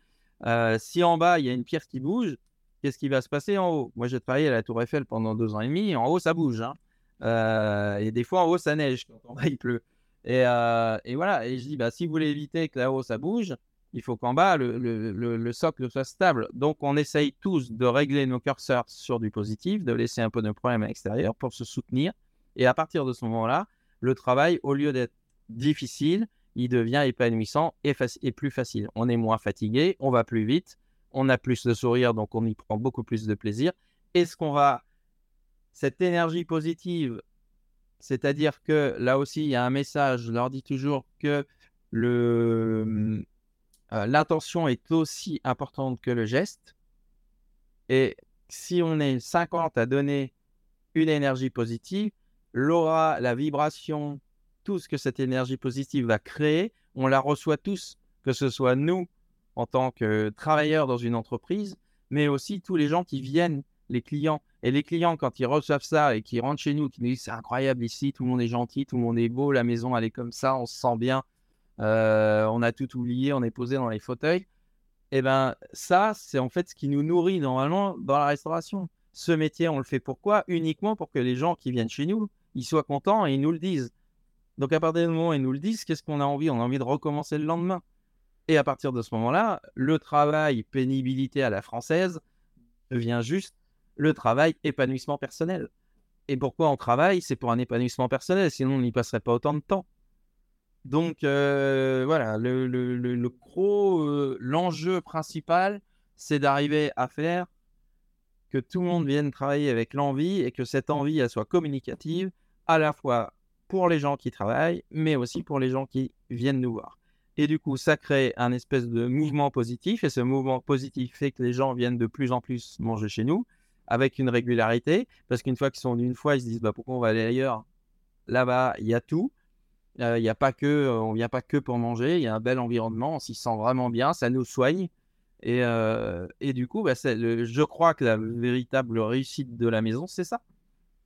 euh, si en bas, il y a une pierre qui bouge, qu'est-ce qui va se passer en haut ? Moi, j'ai travaillé à la Tour Eiffel pendant deux ans et demi, et en haut, ça bouge. Hein. Euh, et des fois, en haut, ça neige. Quand en bas, il pleut. Et, euh, et voilà. Et je dis, bah, si vous voulez éviter que là-haut, ça bouge, il faut qu'en bas, le, le, le, le socle soit stable. Donc, on essaye tous de régler nos curseurs sur du positif, de laisser un peu de problème à l'extérieur pour se soutenir. Et à partir de ce moment-là, le travail, au lieu d'être difficile, il devient épanouissant et, faci- et plus facile. On est moins fatigué, on va plus vite, on a plus de sourire, donc on y prend beaucoup plus de plaisir. Est-ce qu'on va... Cette énergie positive, c'est-à-dire que là aussi, il y a un message, je leur dis toujours que le... Euh, l'intention est aussi importante que le geste. Et si on est cinquante à donner une énergie positive, l'aura, la vibration, tout ce que cette énergie positive va créer, on la reçoit tous, que ce soit nous en tant que travailleurs dans une entreprise, mais aussi tous les gens qui viennent, les clients. Et les clients, quand ils reçoivent ça et qu'ils rentrent chez nous, qui nous disent « c'est incroyable ici, tout le monde est gentil, tout le monde est beau, la maison elle est comme ça, on se sent bien ». Euh, on a tout oublié, on est posé dans les fauteuils. Et bien, ça, c'est en fait ce qui nous nourrit normalement dans la restauration. Ce métier, on le fait pourquoi ? Uniquement pour que les gens qui viennent chez nous, ils soient contents et ils nous le disent. Donc, à partir du moment où ils nous le disent, qu'est-ce qu'on a envie ? On a envie de recommencer le lendemain. Et à partir de ce moment-là, le travail pénibilité à la française devient juste le travail épanouissement personnel. Et pourquoi on travaille ? C'est pour un épanouissement personnel, sinon on n'y passerait pas autant de temps. Donc, euh, voilà, le, le, le, le gros, euh, l'enjeu principal, c'est d'arriver à faire que tout le monde vienne travailler avec l'envie et que cette envie, elle soit communicative, à la fois pour les gens qui travaillent, mais aussi pour les gens qui viennent nous voir. Et du coup, ça crée un espèce de mouvement positif, et ce mouvement positif fait que les gens viennent de plus en plus manger chez nous, avec une régularité, parce qu'une fois qu'ils sont venus une fois, ils se disent, bah, pourquoi on va aller ailleurs ? Là-bas, il y a tout. Il euh, n'y a pas que, euh, on vient pas que pour manger, il y a un bel environnement, on s'y sent vraiment bien, ça nous soigne. Et, euh, et du coup, bah, c'est le, je crois que la véritable réussite de la maison, c'est ça.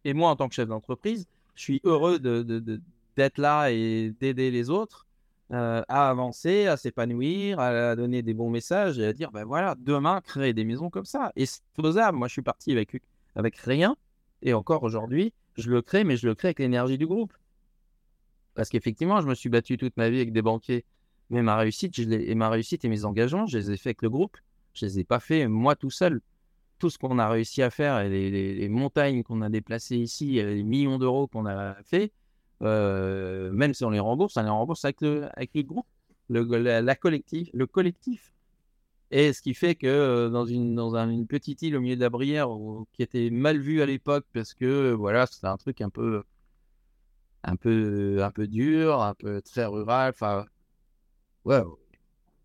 Et moi, en tant que chef d'entreprise, je suis heureux de, de, de, d'être là et d'aider les autres euh, à avancer, à s'épanouir, à donner des bons messages et à dire, ben bah, voilà, demain, créer des maisons comme ça. Et c'est faisable. Moi, je suis parti avec, avec rien. Et encore aujourd'hui, je le crée, mais je le crée avec l'énergie du groupe. Parce qu'effectivement, je me suis battu toute ma vie avec des banquiers, mais ma réussite, je l'ai, et ma réussite et mes engagements, je les ai faits avec le groupe. Je les ai pas faits moi tout seul. Tout ce qu'on a réussi à faire, et les, les, les montagnes qu'on a déplacées ici, et les millions d'euros qu'on a fait, euh, même si on les rembourse, on les rembourse avec le, avec le groupe, le, la, la collectif, le collectif. Et ce qui fait que dans une, dans un, une petite île au milieu de la Brière, où, qui était mal vue à l'époque, parce que voilà, c'était un truc un peu, un peu, un peu dur, un peu très rural. Enfin, ouais,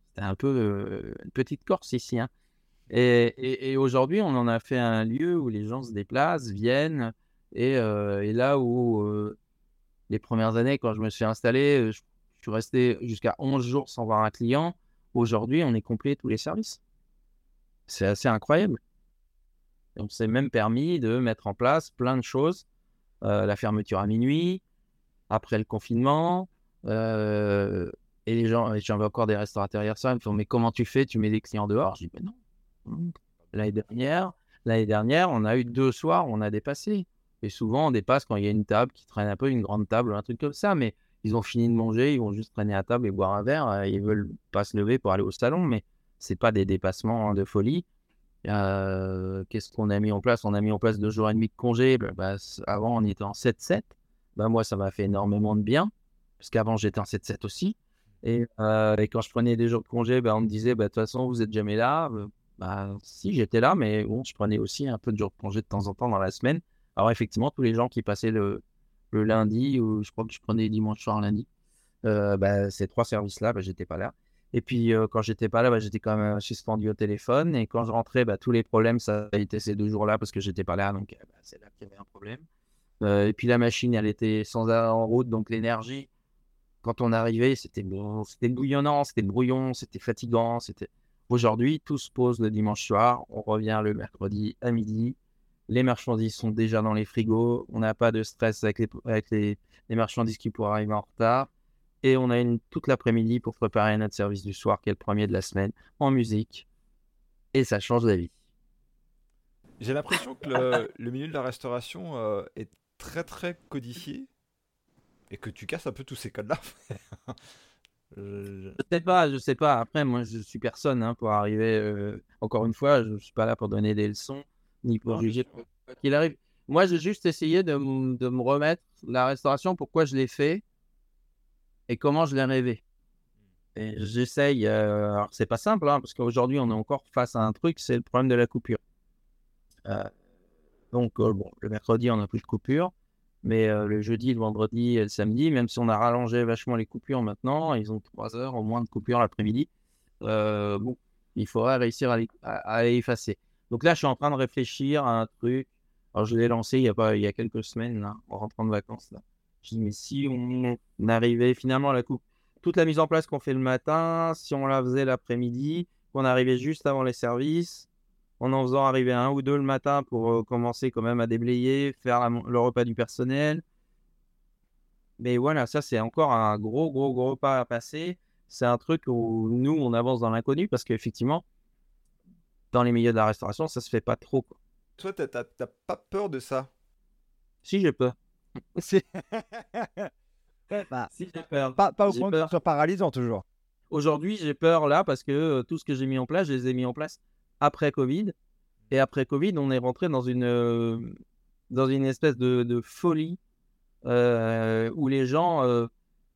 c'était un peu euh, une petite Corse ici, hein. Et, et, et aujourd'hui, on en a fait un lieu où les gens se déplacent, viennent, et, euh, et là où euh, les premières années, quand je me suis installé, je, je suis resté jusqu'à onze jours sans voir un client. Aujourd'hui, on est complet tous les services. C'est assez incroyable. Et on s'est même permis de mettre en place plein de choses. Euh, la fermeture à minuit, après le confinement, euh, et les gens, j'en vois encore des restaurateurs hier soir, ils me font « Mais comment tu fais? Tu mets des clients dehors ?» Je dis « Ben non. » L'année dernière, l'année dernière, on a eu deux soirs où on a dépassé. Et souvent, on dépasse quand il y a une table qui traîne un peu, une grande table, un truc comme ça. Mais ils ont fini de manger, ils vont juste traîner à table et boire un verre. Ils ne veulent pas se lever pour aller au salon, mais ce n'est pas des dépassements de folie. Euh, qu'est-ce qu'on a mis en place? On a mis en place deux jours et demi de congé. Bah, bah, avant, on était en sept sept. Bah, moi, ça m'a fait énormément de bien, parce qu'avant, j'étais en sept sept aussi. Et, euh, et quand je prenais des jours de congé, bah, on me disait, bah, de toute façon, vous n'êtes jamais là. Bah, si, j'étais là, mais bon, je prenais aussi un peu de jours de congé de temps en temps dans la semaine. Alors, effectivement, tous les gens qui passaient le, le lundi, ou je crois que je prenais dimanche soir, lundi, euh, bah, ces trois services-là, bah, j'étais pas là. Et puis, euh, quand j'étais pas là, bah, j'étais quand même suspendu au téléphone. Et quand je rentrais, bah, tous les problèmes, ça a été ces deux jours-là, parce que j'étais pas là. Donc, bah, c'est là qu'il y avait un problème. Euh, et puis, la machine, elle était sans en route. Donc, l'énergie, quand on arrivait, c'était, c'était bouillonnant, c'était brouillon, c'était fatigant, c'était... Aujourd'hui, tout se pose le dimanche soir, on revient le mercredi à midi, les marchandises sont déjà dans les frigos, on n'a pas de stress avec, les, avec les, les marchandises qui pourraient arriver en retard, et on a une, toute l'après-midi pour préparer notre service du soir, qui est le premier de la semaine, en musique, et ça change la vie. J'ai l'impression que le, le milieu de la restauration euh, est très très codifié, et que tu casses un peu tous ces codes-là. Je sais pas, je sais pas. Après, moi, je suis personne hein, pour arriver. Euh... Encore une fois, je suis pas là pour donner des leçons ni pour non, juger quoi qu'il arrive. Moi, j'ai juste essayé de, m- de me remettre la restauration, pourquoi je l'ai fait et comment je l'ai rêvé. Et j'essaye. Euh... Alors, c'est pas simple hein, parce qu'aujourd'hui, on est encore face à un truc, c'est le problème de la coupure. Euh... Donc, euh, bon, le mercredi, on n'a plus de coupure. Mais euh, le jeudi, le vendredi et le samedi, même si on a rallongé vachement les coupures maintenant, ils ont trois heures au moins de coupures l'après-midi. Euh, bon, il faudra réussir à les, à, à les effacer. Donc là, je suis en train de réfléchir à un truc. Alors, je l'ai lancé il y a, pas, il y a quelques semaines, là, en rentrant de vacances. Là. Je dis, mais si on arrivait finalement à la coupe, toute la mise en place qu'on fait le matin, si on la faisait l'après-midi, qu'on arrivait juste avant les services, en en faisant arriver un ou deux le matin pour euh, commencer quand même à déblayer, faire la, le repas du personnel. Mais voilà, ça c'est encore un gros, gros, gros pas à passer. C'est un truc où nous, on avance dans l'inconnu parce qu'effectivement, dans les milieux de la restauration, ça se fait pas trop. Quoi. Toi, t'as, t'as, t'as pas peur de ça? Si, j'ai peur. si, bah, si j'ai peur. Pas, pas au point que ce soit paralysant toujours. Aujourd'hui, j'ai peur là parce que euh, tout ce que j'ai mis en place, je les ai mis en place après Covid, et après Covid, on est rentré dans une, euh, dans une espèce de, de folie euh, où les gens... Euh,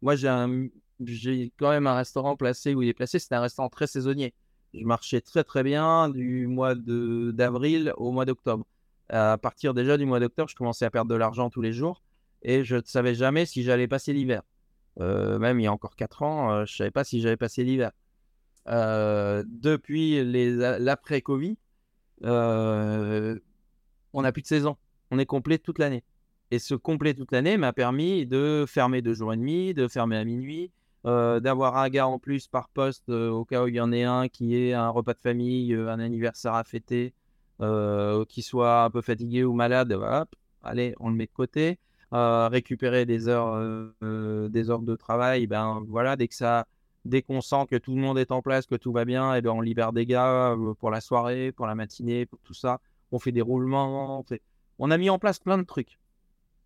moi, j'ai, un, j'ai quand même un restaurant placé où il est placé, c'est un restaurant très saisonnier. Je marchais très très bien du mois de, d'avril au mois d'octobre. À partir déjà du mois d'octobre, je commençais à perdre de l'argent tous les jours et je ne savais jamais si j'allais passer l'hiver. Euh, même il y a encore quatre ans, euh, je ne savais pas si j'allais passer l'hiver. Euh, depuis les, l'après-Covid, euh, on n'a plus de saison. On est complet toute l'année. Et ce complet toute l'année m'a permis de fermer deux jours et demi, de fermer à minuit, euh, d'avoir un gars en plus par poste euh, au cas où il y en ait un qui ait un repas de famille, euh, un anniversaire à fêter, euh, qui soit un peu fatigué ou malade. Hop, allez, on le met de côté. Euh, récupérer des heures, euh, euh, des heures de travail. Ben voilà, dès que ça. Dès qu'on sent que tout le monde est en place, que tout va bien, et bien on libère des gars pour la soirée, pour la matinée, pour tout ça. On fait des roulements. On, fait... on a mis en place plein de trucs.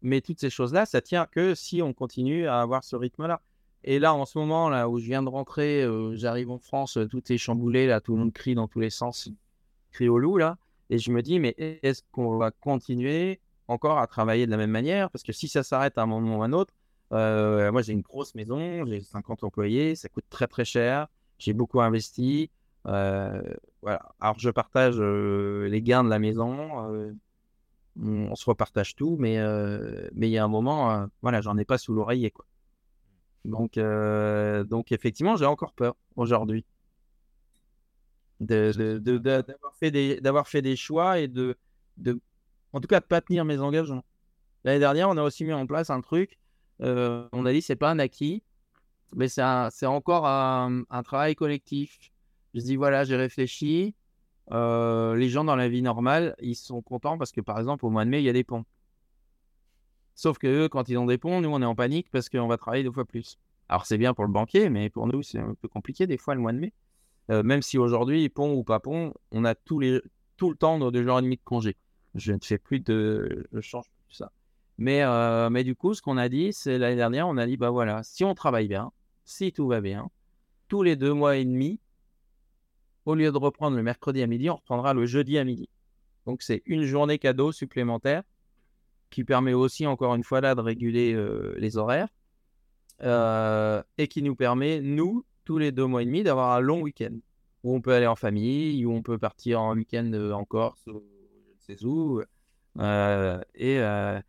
Mais toutes ces choses-là, ça tient que si on continue à avoir ce rythme-là. Et là, en ce moment, là où je viens de rentrer, euh, j'arrive en France, tout est chamboulé, là, tout le monde crie dans tous les sens, crie au loup, là. Et je me dis, mais est-ce qu'on va continuer encore à travailler de la même manière? Parce que si ça s'arrête à un moment ou à un autre, euh, moi, j'ai une grosse maison, j'ai cinquante employés, ça coûte très, très cher, j'ai beaucoup investi. Euh, voilà. Alors, je partage euh, les gains de la maison, euh, on, on se repartage tout, mais euh, mais il y a un moment, euh, voilà, j'en ai pas sous l'oreiller, quoi. Donc, euh, donc effectivement, j'ai encore peur aujourd'hui de, de, de, de, d'avoir, fait des, d'avoir fait des choix et de, de, en tout cas, de ne pas tenir mes engagements. L'année dernière, on a aussi mis en place un truc. Euh, on a dit, c'est pas un acquis, mais c'est, un, c'est encore un, un travail collectif. Je dis, voilà, j'ai réfléchi. Euh, les gens dans la vie normale, ils sont contents parce que, par exemple, au mois de mai, il y a des ponts. Sauf que eux, quand ils ont des ponts, nous, on est en panique parce qu'on va travailler deux fois plus. Alors, c'est bien pour le banquier, mais pour nous, c'est un peu compliqué des fois le mois de mai. Euh, même si aujourd'hui, pont ou pas pont, on a tous les, tout le temps de deux jours et demi de congé. Je ne fais plus de... Je change plus ça. Mais, euh, mais du coup, ce qu'on a dit, c'est l'année dernière, on a dit, bah voilà, si on travaille bien, si tout va bien, tous les deux mois et demi, au lieu de reprendre le mercredi à midi, on reprendra le jeudi à midi. Donc, c'est une journée cadeau supplémentaire qui permet aussi, encore une fois, là, de réguler euh, les horaires euh, et qui nous permet, nous, tous les deux mois et demi, d'avoir un long week-end où on peut aller en famille, où on peut partir en week-end en Corse, je ne sais où. Euh, et, euh,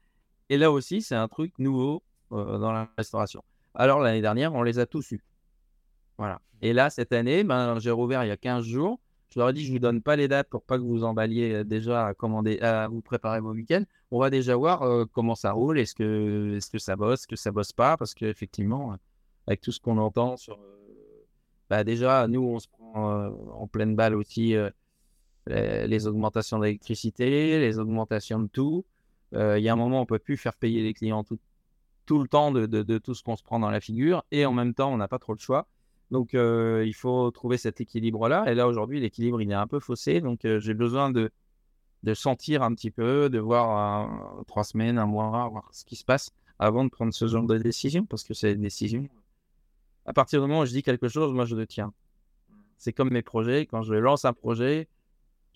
et là aussi, c'est un truc nouveau euh, dans la restauration. Alors, l'année dernière, on les a tous eus. Voilà. Et là, cette année, ben, j'ai rouvert il y a quinze jours. Je leur ai dit, je ne vous donne pas les dates pour pas que vous emballiez déjà à commander, à vous préparer vos week-ends. On va déjà voir euh, comment ça roule, est-ce que, est-ce que ça bosse, est-ce que ça bosse pas, parce qu'effectivement, avec tout ce qu'on entend sur, euh, bah déjà, nous, on se prend euh, en pleine balle aussi euh, les, les augmentations d'électricité, les augmentations de tout. Il euh, y a un moment, on ne peut plus faire payer les clients tout, tout le temps de, de, de tout ce qu'on se prend dans la figure, et en même temps, on n'a pas trop le choix. Donc, euh, il faut trouver cet équilibre-là. Et là, aujourd'hui, l'équilibre, il est un peu faussé. Donc, euh, j'ai besoin de, de sentir un petit peu, de voir euh, trois semaines, un mois, voir ce qui se passe avant de prendre ce genre de décision. Parce que c'est une décision. À partir du moment où je dis quelque chose, moi, je le tiens. C'est comme mes projets. Quand je lance un projet,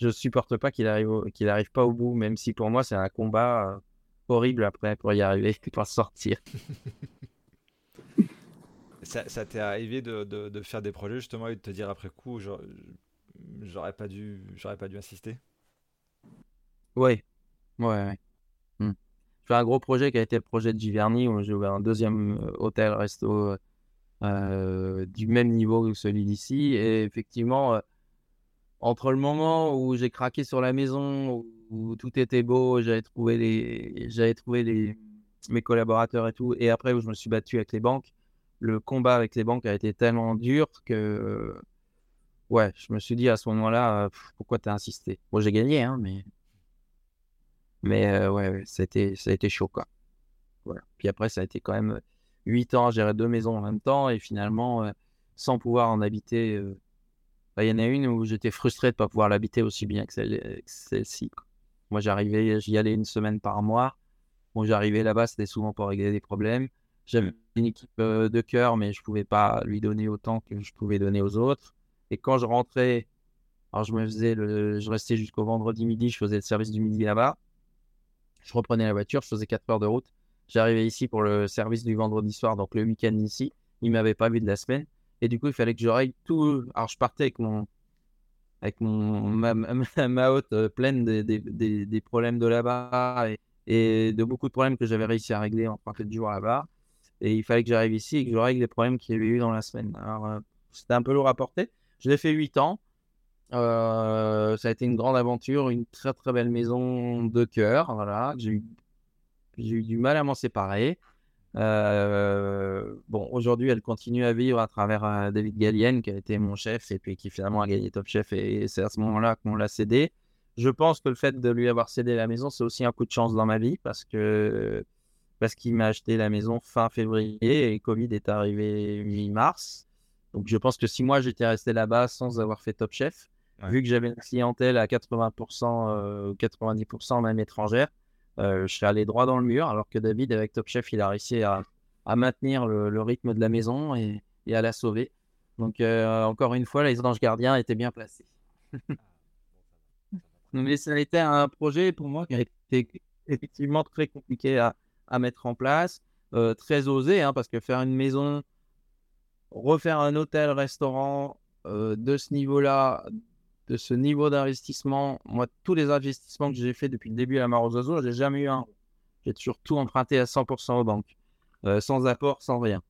je ne supporte pas qu'il arrive au, qu'il arrive pas au bout. Même si pour moi, c'est un combat euh, horrible après pour y arriver, pour sortir. Ça, ça t'est arrivé de, de, de faire des projets justement et de te dire après coup, genre, j'aurais pas dû, j'aurais pas dû insister? Oui, ouais, ouais. Hmm. Je fais un gros projet qui a été le projet de Giverny où j'ai ouvert un deuxième hôtel resto euh, du même niveau que celui d'ici. Et effectivement, euh, entre le moment où j'ai craqué sur la maison, où, où tout était beau, j'avais trouvé les, j'avais trouvé les mes collaborateurs et tout, et après où je me suis battu avec les banques. Le combat avec les banques a été tellement dur que, euh, ouais, je me suis dit à ce moment-là, euh, pff, pourquoi t'as insisté? Bon, j'ai gagné, hein, mais, mais euh, ouais, ça a été, ça a été chaud, quoi. Voilà. Puis après, ça a été quand même huit ans à gérer deux maisons en même temps et finalement, euh, sans pouvoir en habiter, euh, bah, y en a une où j'étais frustré de pas pouvoir l'habiter aussi bien que, celle, que celle-ci, quoi. Moi, j'arrivais, j'y allais une semaine par mois. Bon, j'arrivais là-bas, c'était souvent pour régler des problèmes. J'avais une équipe de cœur, mais je ne pouvais pas lui donner autant que je pouvais donner aux autres. Et quand je rentrais, alors je me faisais le, je restais jusqu'au vendredi midi, je faisais le service du midi là-bas. Je reprenais la voiture, je faisais quatre heures de route. J'arrivais ici pour le service du vendredi soir, donc le week-end ici. Ils ne m'avaient pas vu de la semaine. Et du coup, il fallait que je règle tout. Alors, je partais avec, mon, avec mon, ma, ma, ma hôte pleine des, des, des, des problèmes de là-bas et, et de beaucoup de problèmes que j'avais réussi à régler en trente de jours là-bas. Et il fallait que j'arrive ici et que je règle les problèmes qu'il y avait eu dans la semaine. Alors, euh, c'était un peu lourd à porter. Je l'ai fait huit ans. Euh, ça a été une grande aventure, une très, très belle maison de cœur. Voilà, j'ai eu, j'ai eu du mal à m'en séparer. Euh, bon, aujourd'hui, elle continue à vivre à travers euh, David Gallien, qui a été mon chef et puis qui finalement a gagné Top Chef. Et, et c'est à ce moment-là qu'on l'a cédé. Je pense que le fait de lui avoir cédé la maison, c'est aussi un coup de chance dans ma vie parce que... parce qu'il m'a acheté la maison fin février et Covid est arrivé mi-mars. Donc, je pense que si moi, j'étais resté là-bas sans avoir fait Top Chef, ouais. Vu que j'avais une clientèle à quatre-vingts pour cent, euh, quatre-vingt-dix pour cent même étrangère, euh, je suis allé droit dans le mur, alors que David, avec Top Chef, il a réussi à, à maintenir le, le rythme de la maison et, et à la sauver. Donc, euh, encore une fois, les anges gardiens étaient bien placés. Mais ça a été un projet pour moi qui a été effectivement très compliqué à, à mettre en place, euh, très osé, hein, parce que faire une maison, refaire un hôtel, restaurant euh, de ce niveau-là, de ce niveau d'investissement, moi, tous les investissements que j'ai fait depuis le début à La Mare aux Oiseaux, j'ai jamais eu un. J'ai toujours tout emprunté à cent pour cent aux banques, euh, sans apport, sans rien,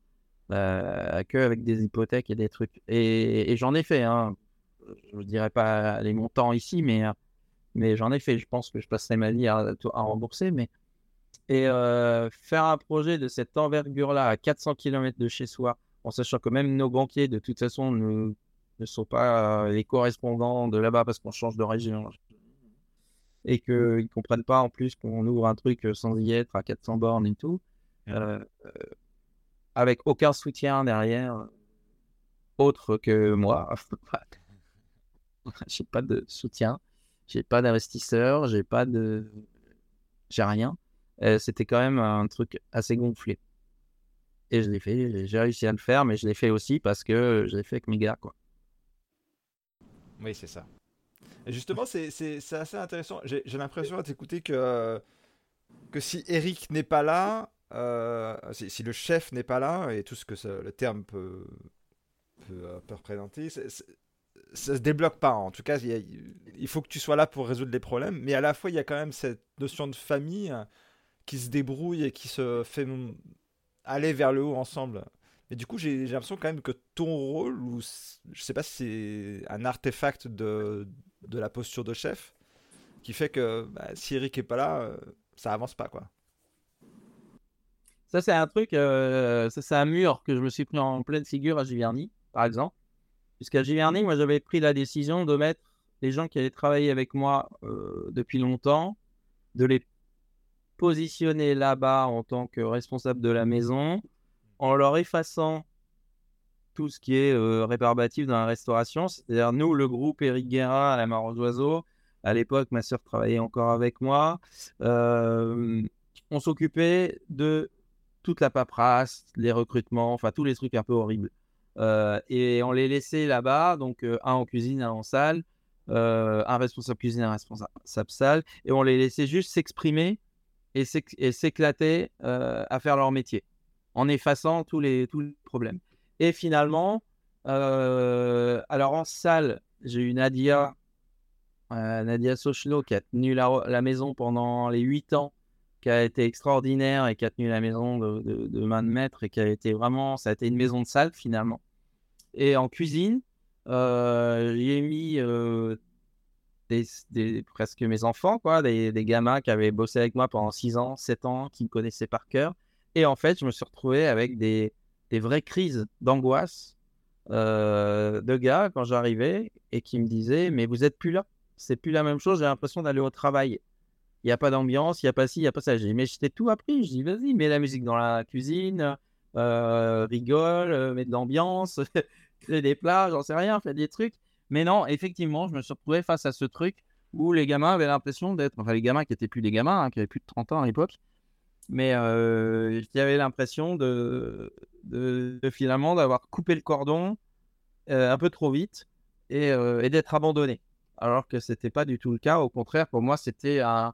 euh, que avec des hypothèques et des trucs. Et, et j'en ai fait, hein. Je ne dirais pas les montants ici, mais, mais j'en ai fait. Je pense que je passerai ma vie à, à rembourser. Mais... Et euh, faire un projet de cette envergure-là à quatre cents kilomètres de chez soi, en sachant que même nos banquiers, de toute façon, ne, ne sont pas euh, les correspondants de là-bas parce qu'on change de région. Et qu'ils ne comprennent pas en plus qu'on ouvre un truc sans y être à quatre cents bornes et tout. Euh, euh, avec aucun soutien derrière, autre que moi. J'ai pas de soutien, j'ai pas d'investisseur, j'ai pas de, j'ai rien. Euh, c'était quand même un truc assez gonflé. Et je l'ai fait, j'ai réussi à le faire, mais je l'ai fait aussi parce que je l'ai fait avec mes gars, quoi. Oui, c'est ça. Et justement, c'est, c'est, c'est assez intéressant. J'ai, j'ai l'impression à t'écouter que que si Eric n'est pas là, euh, si, si le chef n'est pas là et tout ce que ça, le terme peut peut, peut représenter. C'est, c'est... ça se débloque pas, en tout cas il, a, il faut que tu sois là pour résoudre les problèmes, mais à la fois il y a quand même cette notion de famille qui se débrouille et qui se fait aller vers le haut ensemble. Et du coup j'ai, j'ai l'impression quand même que ton rôle, ou je sais pas si c'est un artefact de, de la posture de chef qui fait que bah, si Eric est pas là, ça avance pas, quoi. Ça c'est un truc, euh, ça c'est un mur que je me suis pris en pleine figure à Giverny par exemple. Jusqu'à Giverny, moi, j'avais pris la décision de mettre les gens qui avaient travaillé avec moi euh, depuis longtemps, de les positionner là-bas en tant que responsable de la maison, en leur effaçant tout ce qui est euh, rébarbatif dans la restauration. C'est-à-dire, nous, le groupe Eric Guérin à La Mare aux Oiseaux, à l'époque, ma sœur travaillait encore avec moi, euh, on s'occupait de toute la paperasse, les recrutements, enfin, tous les trucs un peu horribles. Euh, et on les laissait là-bas, donc euh, un en cuisine, un en salle, euh, un responsable cuisine, un responsable salle, et on les laissait juste s'exprimer et, s'ex- et s'éclater euh, à faire leur métier, en effaçant tous les, tous les problèmes. Et finalement, euh, alors en salle, j'ai eu Nadia, euh, Nadia Sochenot, qui a tenu la, la maison pendant les huit ans, qui a été extraordinaire et qui a tenu la maison de, de, de main de maître et qui a été vraiment, ça a été une maison de salle finalement. Et en cuisine, euh, j'ai mis euh, des, des, presque mes enfants, quoi, des, des gamins qui avaient bossé avec moi pendant six ans, sept ans, qui me connaissaient par cœur. Et en fait, je me suis retrouvé avec des, des vraies crises d'angoisse euh, de gars quand j'arrivais et qui me disaient « mais vous n'êtes plus là, c'est plus la même chose, j'ai l'impression d'aller au travail ». Il n'y a pas d'ambiance, il n'y a pas ci, il n'y a pas ça. J'ai dit, mais je t'ai tout appris. Je dis, vas-y, mets la musique dans la cuisine, euh, rigole, mets de l'ambiance, crée des plats, j'en sais rien, fais des trucs. Mais non, effectivement, je me suis retrouvé face à ce truc où les gamins avaient l'impression d'être, enfin les gamins qui n'étaient plus des gamins, hein, qui avaient plus de trente ans à l'époque, mais euh, qui avaient l'impression de, de, de finalement d'avoir coupé le cordon euh, un peu trop vite et, euh, et d'être abandonné. Alors que ce n'était pas du tout le cas. Au contraire, pour moi, c'était un...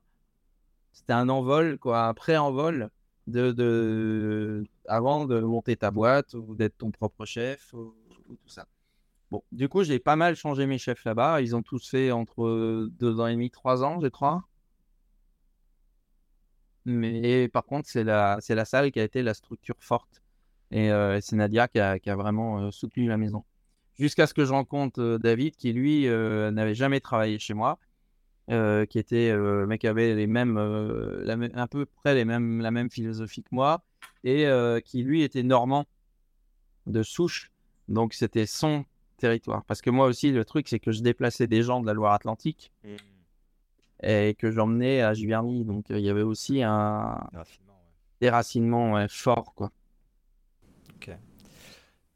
C'était un envol, quoi, un pré-envol de, de... avant de monter ta boîte ou d'être ton propre chef ou, ou tout ça. Bon, du coup, j'ai pas mal changé mes chefs là-bas. Ils ont tous fait entre deux ans et demi, trois ans, je crois. Mais par contre, c'est la, c'est la salle qui a été la structure forte. Et euh, c'est Nadia qui a, qui a vraiment euh, soutenu la maison. Jusqu'à ce que je rencontre euh, David, qui lui euh, n'avait jamais travaillé chez moi. Euh, qui était euh, le mec qui avait les mêmes, euh, la, un peu près les mêmes, la même philosophie que moi, et euh, qui lui était normand de souche, donc c'était son territoire. Parce que moi aussi, le truc, c'est que je déplaçais des gens de la Loire-Atlantique et que j'emmenais à Giverny, donc il euh, y avait aussi un déracinement, ouais. déracinement ouais, fort, quoi. Ok.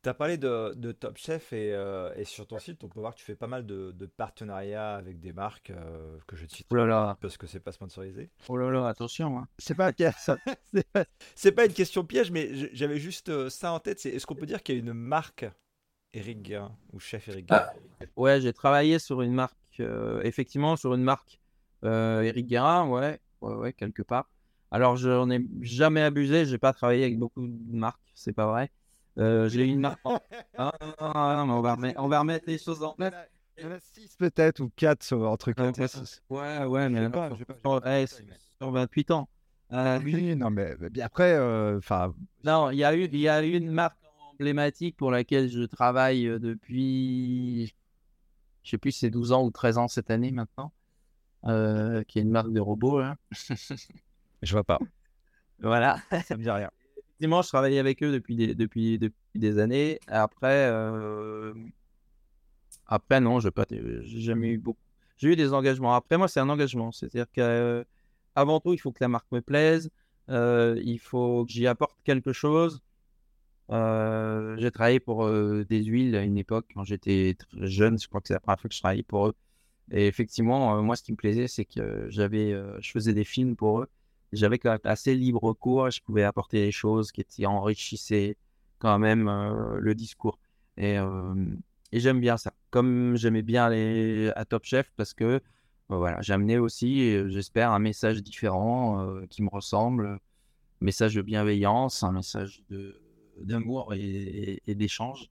Tu as parlé de, de Top Chef et, euh, et sur ton site, on peut voir que tu fais pas mal de, de partenariats avec des marques euh, que je cite. Oh là là. Parce que c'est pas sponsorisé. Oh là là, attention. Hein. C'est pas, c'est pas... c'est pas une question piège, mais j'avais juste ça en tête. C'est, est-ce qu'on peut dire qu'il y a une marque Eric Guérin ou Chef Eric Guérin? ah, Ouais, j'ai travaillé sur une marque, euh, effectivement, sur une marque euh, Eric Guérin, ouais, ouais, ouais, quelque part. Alors, je n'en ai jamais abusé. J'ai pas travaillé avec beaucoup de marques, c'est pas vrai. Euh, j'ai eu une marque. Ah, non, non, non, non, on, va remettre, on va remettre les choses en place. Il y en a six peut-être ou quatre entre quatre. Ouais, ouais, mais pas, sur, pas, sur, pas, hey, sur, sur vingt-huit ans. Euh... Oui, non, mais après, enfin. Euh, non, il y a eu, il y a eu une marque emblématique pour laquelle je travaille depuis, je sais plus, c'est douze ans ou treize ans cette année maintenant, euh, qui est une marque de robots. Hein. Je vois pas. Voilà. Ça me dit rien. Effectivement, je travaillais avec eux depuis des, depuis, depuis des années. Après, euh... après non, je n'ai jamais eu beaucoup. J'ai eu des engagements. Après, moi, c'est un engagement. C'est-à-dire qu'avant tout, il faut que la marque me plaise. Euh, il faut que j'y apporte quelque chose. Euh, j'ai travaillé pour euh, des huiles à une époque, quand j'étais très jeune. Je crois que c'est la première fois que je travaillais pour eux. Et effectivement, euh, moi, ce qui me plaisait, c'est que j'avais, euh, je faisais des films pour eux. J'avais quand même assez libre cours, je pouvais apporter des choses qui étaient enrichissaient quand même euh, le discours. Et, euh, et j'aime bien ça, comme j'aimais bien aller à Top Chef parce que euh, voilà, j'ai amené aussi, j'espère, un message différent euh, qui me ressemble, message de bienveillance, un message de, d'amour et, et, et d'échange.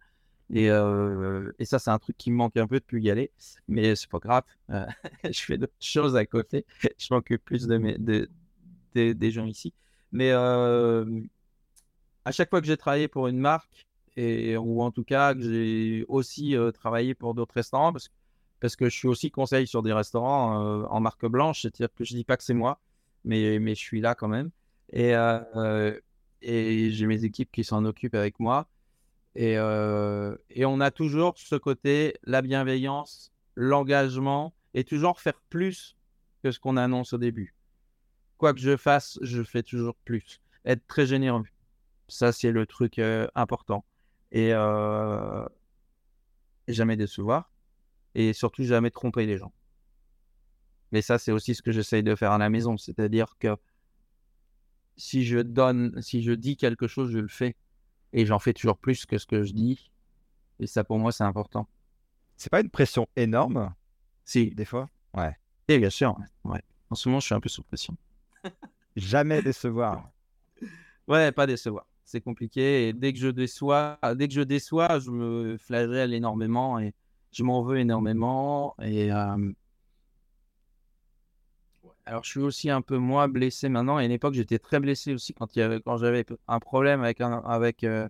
Et, euh, et ça, c'est un truc qui me manque un peu depuis y aller, mais c'est pas grave, euh, je fais d'autres choses à côté, je m'occupe plus de mes... De, Des, des gens ici, mais euh, à chaque fois que j'ai travaillé pour une marque et ou en tout cas que j'ai aussi euh, travaillé pour d'autres restaurants parce que, parce que je suis aussi conseil sur des restaurants euh, en marque blanche, c'est-à-dire que je dis pas que c'est moi, mais mais je suis là quand même et euh, et j'ai mes équipes qui s'en occupent avec moi et euh, et on a toujours ce côté la bienveillance, l'engagement et toujours faire plus que ce qu'on annonce au début. Quoi que je fasse, je fais toujours plus. Être très généreux, ça c'est le truc euh, important. Et euh, jamais décevoir et surtout jamais tromper les gens. Mais ça c'est aussi ce que j'essaye de faire à la maison, c'est-à-dire que si je donne, si je dis quelque chose, je le fais et j'en fais toujours plus que ce que je dis. Et ça pour moi c'est important. C'est pas une pression énorme ? Si. Des fois ? Ouais. Et bien sûr. Ouais. En ce moment je suis un peu sous pression. Jamais décevoir. Ouais, pas décevoir. C'est compliqué. Et dès que je déçois, dès que je déçois, je me flagelle énormément et je m'en veux énormément. Et euh... alors, je suis aussi un peu moins blessé maintenant. Et à une époque, j'étais très blessé aussi quand il y avait, quand j'avais un problème avec un, avec, euh,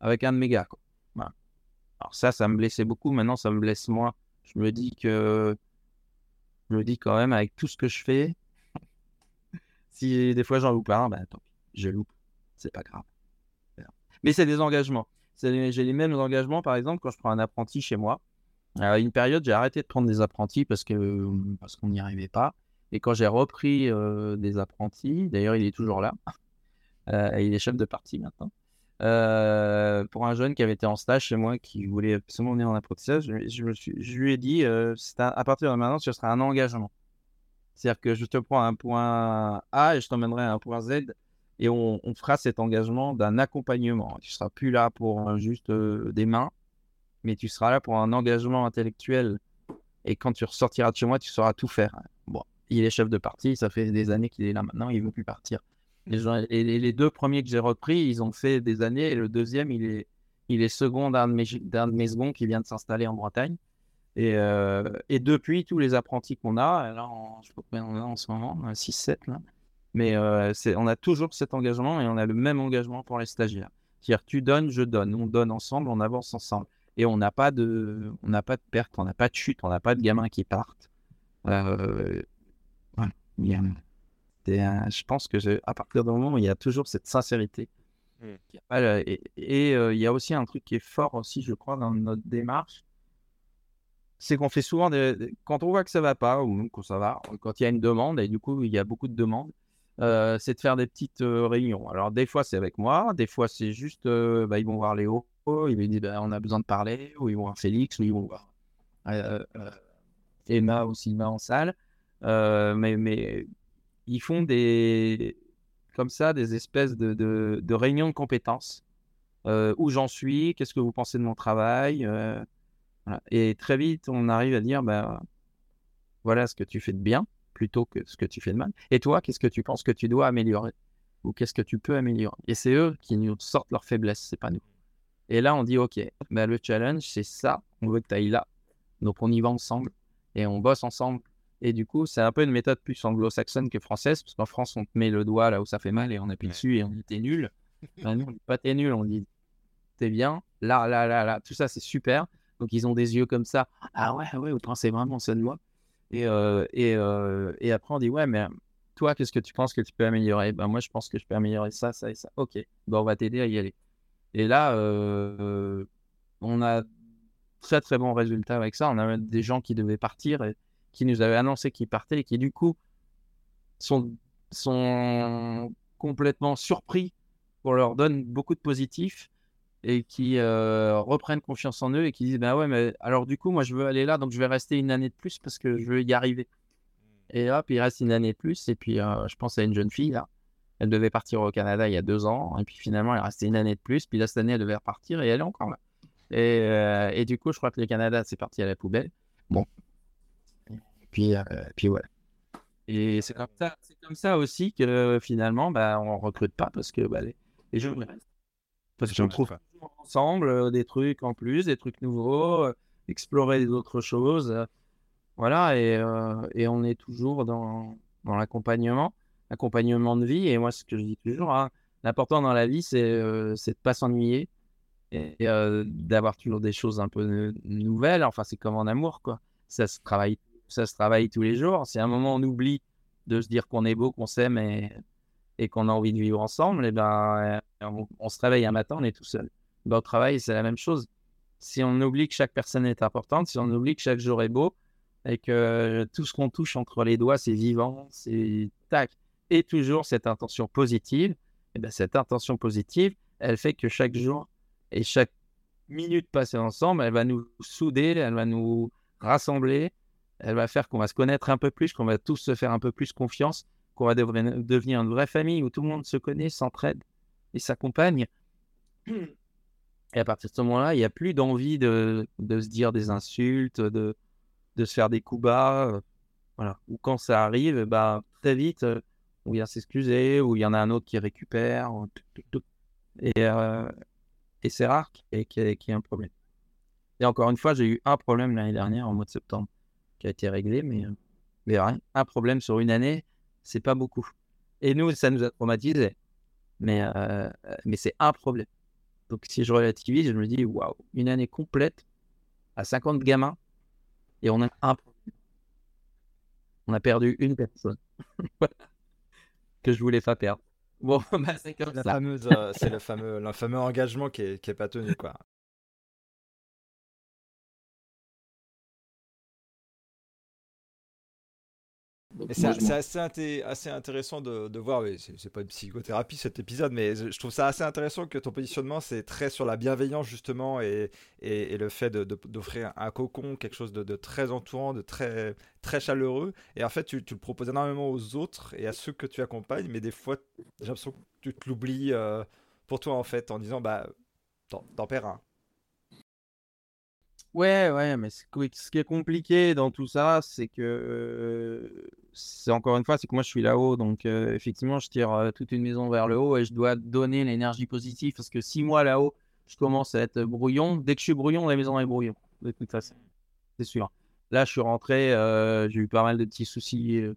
avec un de mes gars. Quoi. Voilà. Alors ça, ça me blessait beaucoup. Maintenant, ça me blesse moins. Je me dis que, je me dis quand même avec tout ce que je fais. Si des fois j'en loupe un, ben tant pis, je loupe, c'est pas grave. Mais c'est des engagements. C'est, j'ai les mêmes engagements, par exemple, quand je prends un apprenti chez moi. À une période, j'ai arrêté de prendre des apprentis parce que parce qu'on n'y arrivait pas. Et quand j'ai repris euh, des apprentis, d'ailleurs, il est toujours là. Euh, il est chef de partie maintenant. Euh, pour un jeune qui avait été en stage chez moi, qui voulait absolument venir en apprentissage, je, je, me suis, je lui ai dit, euh, c'est un, à partir de maintenant, ce sera un engagement. C'est-à-dire que je te prends à un point A et je t'emmènerai à un point Z et on, on fera cet engagement d'un accompagnement. Tu ne seras plus là pour juste euh, des mains, mais tu seras là pour un engagement intellectuel. Et quand tu ressortiras de chez moi, tu sauras tout faire. Bon, il est chef de parti, ça fait des années qu'il est là maintenant, il ne veut plus partir. Les gens, et les deux premiers que j'ai repris, ils ont fait des années et le deuxième, il est, il est second d'un de mes, d'un de mes seconds qui vient de s'installer en Bretagne. Et, euh, et depuis, tous les apprentis qu'on a, là, on, je sais pas combien on a en ce moment, six sept, là. Mais euh, c'est, on a toujours cet engagement et on a le même engagement pour les stagiaires. C'est-à-dire, tu donnes, je donne, on donne ensemble, on avance ensemble. Et on n'a pas de, on n'a pas de perte, on n'a pas de chute, on n'a pas de gamins qui partent. Euh, voilà. Et, euh, je pense que je, à partir du moment où il y a toujours cette sincérité. Mmh. Voilà, et et euh, il y a aussi un truc qui est fort aussi, je crois, dans notre démarche. C'est qu'on fait souvent, des... quand on voit que ça ne va pas, ou quand ça va, quand il y a une demande, et du coup, il y a beaucoup de demandes, euh, c'est de faire des petites euh, réunions. Alors, des fois, c'est avec moi, des fois, c'est juste, euh, bah, ils vont voir Léo, Paco, ils me disent bah, on a besoin de parler, ou ils vont voir Félix, ou ils vont voir euh, euh, Emma ou Sylvain en salle. Euh, mais, mais ils font des, comme ça, des espèces de, de, de réunions de compétences. Euh, où j'en suis, qu'est-ce que vous pensez de mon travail euh, voilà. Et très vite, on arrive à dire bah, voilà ce que tu fais de bien plutôt que ce que tu fais de mal. Et toi, qu'est-ce que tu penses que tu dois améliorer ou qu'est-ce que tu peux améliorer? Et c'est eux qui nous sortent leurs faiblesses, c'est pas nous. Et là, on dit ok, bah, le challenge, c'est ça, on veut que tu ailles là. Donc, on y va ensemble et on bosse ensemble. Et du coup, c'est un peu une méthode plus anglo-saxonne que française, parce qu'en France, on te met le doigt là où ça fait mal et on appuie dessus et on dit t'es nul. Bah, nous, on dit pas t'es nul, on dit t'es bien, là, là, là, là, tout ça, c'est super. Donc, ils ont des yeux comme ça. Ah ouais, ouais, vous pensez vraiment ça de moi. Et, euh, et, euh, et après, on dit, ouais, mais toi, qu'est-ce que tu penses que tu peux améliorer? Ben, moi, je pense que je peux améliorer ça, ça et ça. Ok, ben, on va t'aider à y aller. Et là, euh, on a très, très bons résultats avec ça. On a des gens qui devaient partir, et qui nous avaient annoncé qu'ils partaient et qui, du coup, sont, sont complètement surpris. On leur donne beaucoup de positifs. Et qui euh, reprennent confiance en eux et qui disent ben bah ouais, mais alors du coup, moi je veux aller là, donc je vais rester une année de plus parce que je veux y arriver. Et hop, il reste une année de plus. Et puis euh, je pense à une jeune fille là, elle devait partir au Canada il y a deux ans, et puis finalement elle restait une année de plus. Puis là, cette année, elle devait repartir et elle est encore là. Et, euh, et du coup, je crois que le Canada c'est parti à la poubelle. Bon, et puis, euh, puis voilà. Et c'est comme ça, c'est comme ça aussi que finalement, bah, on recrute pas parce que bah, les, les jeunes restent. Parce qu'on trouve ensemble euh, des trucs en plus, des trucs nouveaux, euh, explorer des autres choses. Euh, voilà, et, euh, et on est toujours dans, dans l'accompagnement, l'accompagnement de vie. Et moi, ce que je dis toujours, hein, l'important dans la vie, c'est, euh, c'est de ne pas s'ennuyer et, et euh, d'avoir toujours des choses un peu n- nouvelles. Enfin, c'est comme en amour, quoi. Ça se travaille, ça se travaille tous les jours. Si à un moment, on oublie de se dire qu'on est beau, qu'on s'aime et... et qu'on a envie de vivre ensemble, et ben, on, on se réveille un matin, on est tout seul. Ben, au travail, c'est la même chose. Si on oublie que chaque personne est importante, si on oublie que chaque jour est beau, et que tout ce qu'on touche entre les doigts, c'est vivant, c'est tac, et toujours cette intention positive, et ben, cette intention positive, elle fait que chaque jour et chaque minute passée ensemble, elle va nous souder, elle va nous rassembler, elle va faire qu'on va se connaître un peu plus, qu'on va tous se faire un peu plus confiance, qu'on va dev- devenir une vraie famille où tout le monde se connaît, s'entraide et s'accompagne. Et à partir de ce moment-là, il n'y a plus d'envie de, de se dire des insultes, de, de se faire des coups bas. Voilà. Ou quand ça arrive, bah, très vite, on vient s'excuser, ou il y en a un autre qui récupère. Et, euh, et c'est rare qu'il y ait un problème. Et encore une fois, j'ai eu un problème l'année dernière, au mois de septembre, qui a été réglé, mais, mais rien. Un problème sur une année, c'est pas beaucoup. Et nous, ça nous a traumatisés. Mais, euh, mais c'est un problème. Donc, si je relativise, je me dis, waouh, une année complète à cinquante gamins et on a un problème. On a perdu une personne que je voulais pas perdre. Bon, bah, c'est comme la ça. Fameuse, euh, c'est le fameux, le fameux engagement qui est, qui est pas tenu, quoi. Et c'est, c'est assez, inté- assez intéressant de, de voir, mais c'est, c'est pas une psychothérapie cet épisode, mais je trouve ça assez intéressant que ton positionnement c'est très sur la bienveillance justement et, et, et le fait de, de, d'offrir un cocon, quelque chose de, de très entourant, de très, très chaleureux, et en fait tu, tu le proposes énormément aux autres et à ceux que tu accompagnes, mais des fois j'ai l'impression que tu te l'oublies euh, pour toi en fait, en disant bah t'en, t'en perds un. Ouais, ouais, mais ce qui est compliqué dans tout ça, c'est que, euh, c'est encore une fois, c'est que moi je suis là-haut, donc euh, effectivement je tire euh, toute une maison vers le haut et je dois donner l'énergie positive, parce que si moi là-haut, je commence à être brouillon, dès que je suis brouillon, la maison est brouillon, de toute façon, c'est sûr. Là je suis rentré, euh, j'ai eu pas mal de petits soucis euh,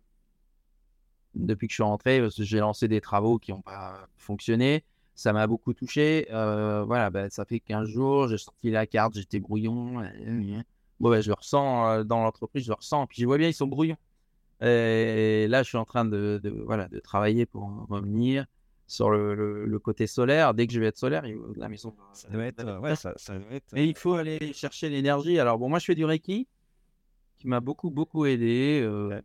depuis que je suis rentré, parce que j'ai lancé des travaux qui n'ont pas fonctionné. Ça m'a beaucoup touché. Euh, voilà, bah, ça fait quinze jours, j'ai sorti la carte, j'étais brouillon. Bon, bah, je le ressens euh, dans l'entreprise, je le ressens. Puis je vois bien, ils sont brouillons. Et là, je suis en train de, de, voilà, de travailler pour revenir sur le, le, le côté solaire. Dès que je vais être solaire, la maison. Ça doit être. Euh, ouais, ça, ça doit être. Mais il faut aller chercher l'énergie. Alors, bon, moi, je fais du Reiki qui m'a beaucoup, beaucoup aidé. Euh, ouais.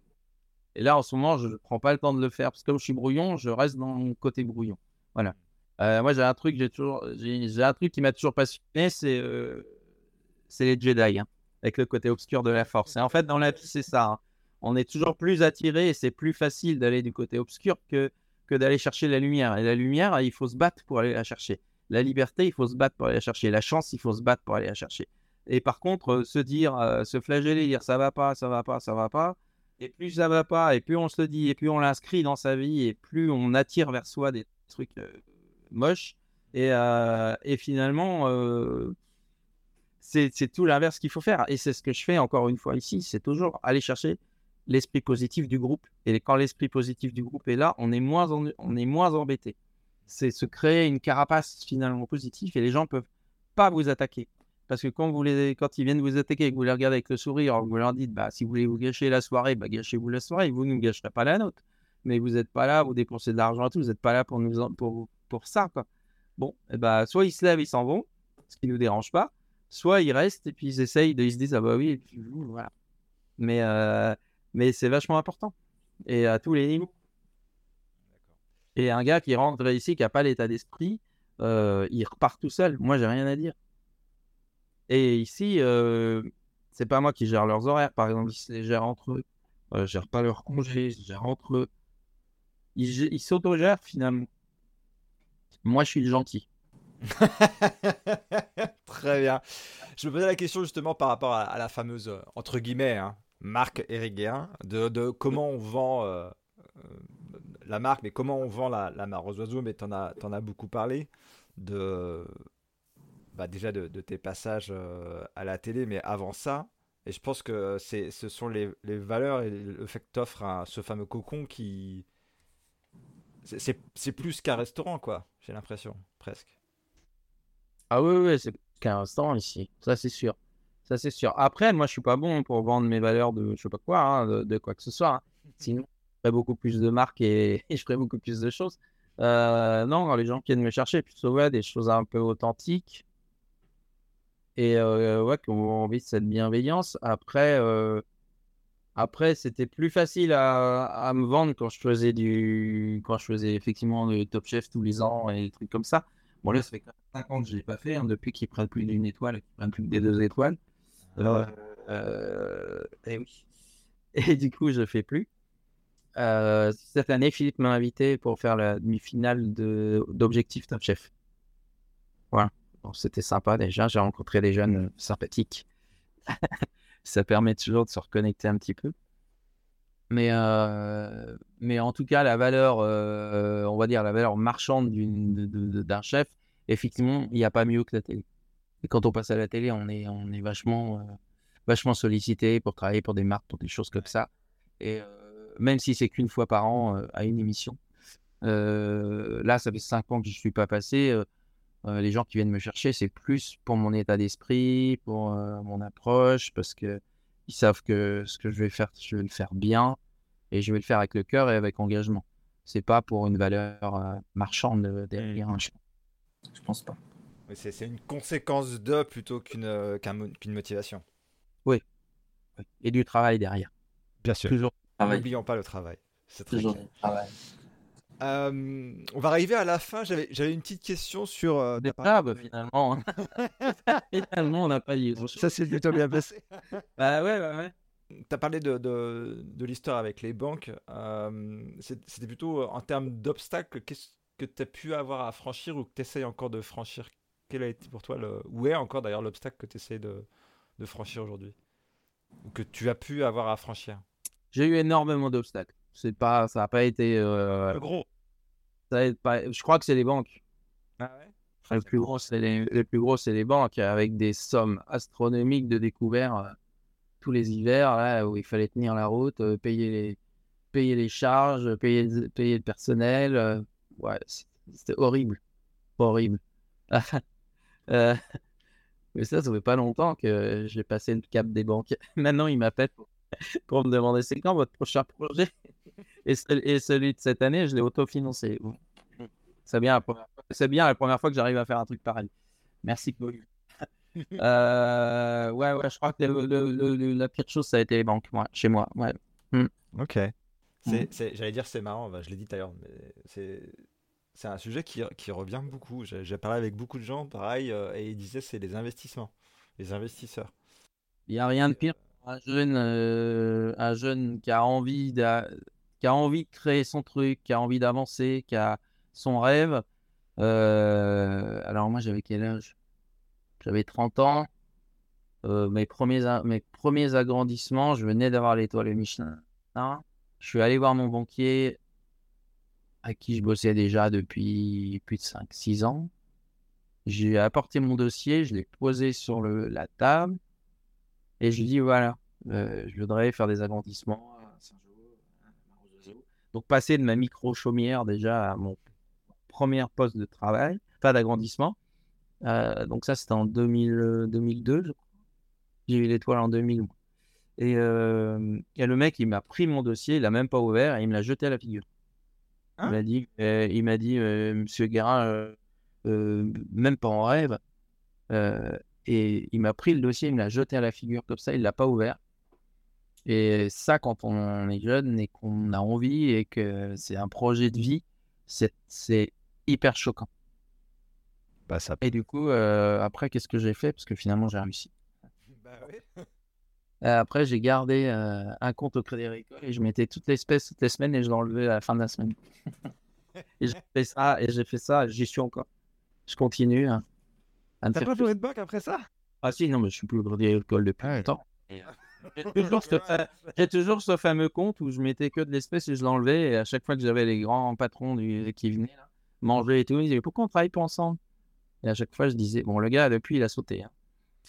Et là, en ce moment, je ne prends pas le temps de le faire parce que comme je suis brouillon, je reste dans mon côté brouillon. Voilà. Euh, moi, j'ai un truc, j'ai toujours, j'ai, j'ai un truc qui m'a toujours passionné, c'est, euh, c'est les Jedi, hein, avec le côté obscur de la Force. Et en fait, dans la vie, c'est ça. Hein. On est toujours plus attiré, et c'est plus facile d'aller du côté obscur que, que d'aller chercher la lumière. Et la lumière, il faut se battre pour aller la chercher. La liberté, il faut se battre pour aller la chercher. La chance, il faut se battre pour aller la chercher. Et par contre, se dire, euh, se flageller, dire ça va pas, ça va pas, ça va pas. Et plus ça va pas, et plus on se le dit, et plus on l'inscrit dans sa vie, et plus on attire vers soi des trucs euh, moches. Et, euh, et finalement, euh, c'est, c'est tout l'inverse qu'il faut faire. Et c'est ce que je fais encore une fois ici, c'est toujours aller chercher l'esprit positif du groupe. Et quand l'esprit positif du groupe est là, on est moins, en, on est moins embêté. C'est se créer une carapace finalement positive, et les gens ne peuvent pas vous attaquer. Parce que quand, vous les, quand ils viennent vous attaquer et que vous les regardez avec le sourire, vous leur dites bah, si vous voulez vous gâcher la soirée, bah, gâchez-vous la soirée, vous ne nous gâcherez pas la nôtre. Mais vous n'êtes pas là, vous dépensez de l'argent et tout, vous n'êtes pas là pour, nous, pour, pour ça. Quoi. Bon, et bah, soit ils se lèvent, ils s'en vont, ce qui ne nous dérange pas, soit ils restent et puis ils essayent, de, ils se disent ah bah oui, et puis voilà. Mais, euh, mais c'est vachement important, et à tous les niveaux. Et un gars qui rentre ici, qui n'a pas l'état d'esprit, euh, il repart tout seul, moi j'ai rien à dire. Et ici, euh, c'est pas moi qui gère leurs horaires, par exemple, ils se les gèrent entre eux. Euh, je ne gère pas leurs congés, je les gère entre eux. Ils, ils s'auto-gèrent finalement. Moi, je suis le gentil. Très bien. Je me posais la question justement par rapport à, à la fameuse, entre guillemets, hein, marque Eric Guérin, de, de comment on vend euh, euh, la marque, mais comment on vend la, la Mare aux Oiseaux, mais tu en as, t'en as beaucoup parlé, de... Bah déjà de, de tes passages euh, à la télé, mais avant ça, et je pense que c'est, ce sont les, les valeurs et le fait que tu offres un, ce fameux cocon qui... C'est, c'est, c'est plus qu'un restaurant, quoi, j'ai l'impression, presque. Ah oui, oui, c'est qu'un restaurant ici, ça c'est sûr. Ça c'est sûr. Après, moi je suis pas bon pour vendre mes valeurs de je sais pas quoi, hein, de, de quoi que ce soit. Hein. Sinon, je ferais beaucoup plus de marques et, et je ferais beaucoup plus de choses. Euh, non, quand les gens viennent me chercher, plutôt ouais, des choses un peu authentiques. Et euh, ouais, qu'on a envie de cette bienveillance. Après, euh, après c'était plus facile à, à me vendre quand je faisais du, quand je faisais effectivement le Top Chef tous les ans et des trucs comme ça. Bon, là, ça fait cinq ans que je ne l'ai pas fait, hein, depuis qu'ils ne prennent plus d'une étoile, qu'ils ne prennent plus que des deux étoiles. Alors, euh, et oui. Et du coup, je ne fais plus. Euh, cette année, Philippe m'a invité pour faire la demi-finale de, d'Objectif Top Chef. Voilà. Bon, c'était sympa déjà, j'ai rencontré des jeunes sympathiques. Ça permet toujours de se reconnecter un petit peu. Mais, euh, mais en tout cas, la valeur, euh, on va dire, la valeur marchande d'une, de, de, d'un chef, effectivement, il n'y a pas mieux que la télé. Et quand on passe à la télé, on est, on est vachement, euh, vachement sollicité pour travailler pour des marques, pour des choses comme ça. Et euh, même si c'est qu'une fois par an euh, à une émission. Euh, là, ça fait cinq ans que je ne suis pas passé. Euh, Euh, les gens qui viennent me chercher, c'est plus pour mon état d'esprit, pour euh, mon approche, parce qu'ils savent que ce que je vais faire, je vais le faire bien, et je vais le faire avec le cœur et avec engagement. C'est pas pour une valeur euh, marchande derrière un chien. Je pense pas. Mais c'est, c'est une conséquence de plutôt qu'une, euh, qu'un, qu'une motivation. Oui. oui. Et du travail derrière. Bien sûr. Toujours. N'oublions pas le travail. C'est très Toujours. Clair. Euh, on va arriver à la fin. J'avais, j'avais une petite question sur. Euh, des tables, finalement. Finalement, on n'a pas lieu. Ça, c'est plutôt bien passé. bah ouais, bah ouais. Tu as parlé de, de, de l'histoire avec les banques. Euh, c'était plutôt en termes d'obstacles. Qu'est-ce que tu as pu avoir à franchir ou que tu essayes encore de franchir ? Quel a été pour toi le. Où est encore d'ailleurs l'obstacle que tu essayes de, de franchir aujourd'hui ? Ou que tu as pu avoir à franchir ? J'ai eu énormément d'obstacles. C'est pas, ça n'a pas été euh, le gros. Ça pas, je crois que c'est les banques. Ah ouais. Le plus gros, c'est les, les plus gros, c'est les banques avec des sommes astronomiques de découverts euh, tous les hivers là où il fallait tenir la route, euh, payer les, payer les charges, payer, payer le personnel. Euh, ouais, c'était horrible, pas horrible. euh, mais ça, ça fait pas longtemps que j'ai passé le cap des banques. Maintenant, ils m'appellent pour. pour me demander c'est quand votre prochain projet et, ce, et celui de cette année je l'ai autofinancé. C'est bien la première fois, c'est bien la première fois que j'arrive à faire un truc pareil. Merci Paul. euh, ouais ouais je crois que le, le, le, la pire chose ça a été les banques moi, chez moi. Ouais. Mm. Ok. C'est, c'est, j'allais dire c'est marrant, bah, je l'ai dit d'ailleurs, mais c'est c'est un sujet qui, qui revient beaucoup. J'ai, j'ai parlé avec beaucoup de gens, pareil, euh, et ils disaient c'est les investissements, les investisseurs. Il n'y a rien de pire pour un jeune, euh, un jeune qui, a envie d'a... qui a envie de créer son truc, qui a envie d'avancer, qui a son rêve. Euh... Alors moi, j'avais quel âge ? J'avais trente ans. Euh, mes, premiers a... mes premiers agrandissements, je venais d'avoir l'étoile Michelin. Hein, je suis allé voir mon banquier à qui je bossais déjà depuis plus de cinq six ans. J'ai apporté mon dossier, je l'ai posé sur le, la table et je lui ai dit voilà, euh, je voudrais faire des agrandissements à Saint-Jean. Donc, passer de ma micro-chaumière déjà à mon premier poste de travail, pas d'agrandissement. Euh, donc, ça, c'était en deux mille, deux mille deux, je crois. J'ai eu l'étoile en deux mille. Et, euh, et le mec, il m'a pris mon dossier, il l'a même pas ouvert et il me l'a jeté à la figure. Hein? Il m'a dit, euh, il m'a dit euh, Monsieur Guérin, euh, euh, même pas en rêve. Euh, et il m'a pris le dossier, il me l'a jeté à la figure comme ça, il l'a pas ouvert. Et ça, quand on est jeune et qu'on a envie et que c'est un projet de vie, c'est, c'est hyper choquant. Bah, ça... Et du coup, euh, après, qu'est-ce que j'ai fait? Parce que finalement, j'ai réussi. Bah oui. Après, j'ai gardé euh, un compte au Crédit Agricole et je mettais toutes les espèces toutes les semaines et je l'enlevais à la fin de la semaine. et j'ai fait ça, et j'ai fait ça, j'y suis encore. Je continue. Hein, à me T'as pas joué de banque après ça? Ah si, non, mais je suis plus au Crédit Agricole depuis longtemps. Ouais. J'ai, toujours ce fa... j'ai toujours ce fameux compte où je mettais que de l'espèce et je l'enlevais. Et à chaque fois que j'avais les grands patrons du... qui venaient là, manger et tout, ils disaient « Pourquoi on travaille pas ensemble ?» Et à chaque fois, je disais « Bon, le gars, depuis, il a sauté. Hein. »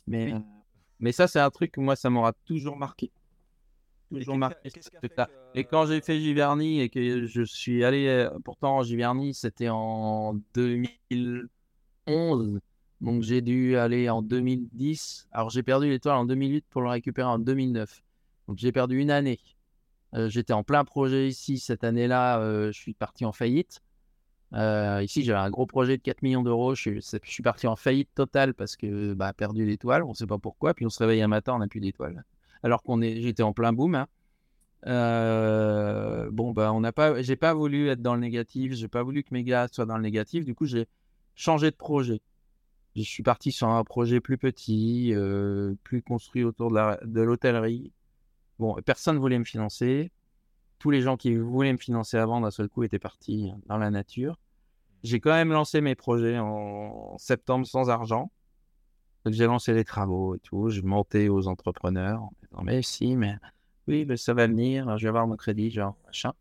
Mais... Oui. Mais ça, c'est un truc que moi, ça m'aura toujours marqué. Toujours marqué. Que, que... Et quand j'ai fait Giverny et que je suis allé... Pourtant, Giverny, c'était en deux mille onze. Donc, j'ai dû aller en deux mille dix. Alors, j'ai perdu l'étoile en deux mille huit pour le récupérer en deux mille neuf. Donc, j'ai perdu une année. Euh, j'étais en plein projet ici. Cette année-là, euh, je suis parti en faillite. Euh, ici, j'avais un gros projet de quatre millions d'euros. Je, je, je suis parti en faillite totale parce que bah perdu l'étoile, on ne sait pas pourquoi. Puis on se réveille un matin, on n'a plus d'étoile. Alors qu'on est, j'étais en plein boom. Hein. Euh, bon, bah on n'a pas, j'ai pas voulu être dans le négatif. J'ai pas voulu que mes gars soient dans le négatif. Du coup, j'ai changé de projet. Je suis parti sur un projet plus petit, euh, plus construit autour de, la, de l'hôtellerie. Bon, personne ne voulait me financer. Tous les gens qui voulaient me financer avant, d'un seul coup, étaient partis dans la nature. J'ai quand même lancé mes projets en septembre sans argent. Donc, j'ai lancé les travaux et tout. Je mentais aux entrepreneurs en disant « Mais si, mais oui, mais ça va venir. Je vais avoir mon crédit, genre machin.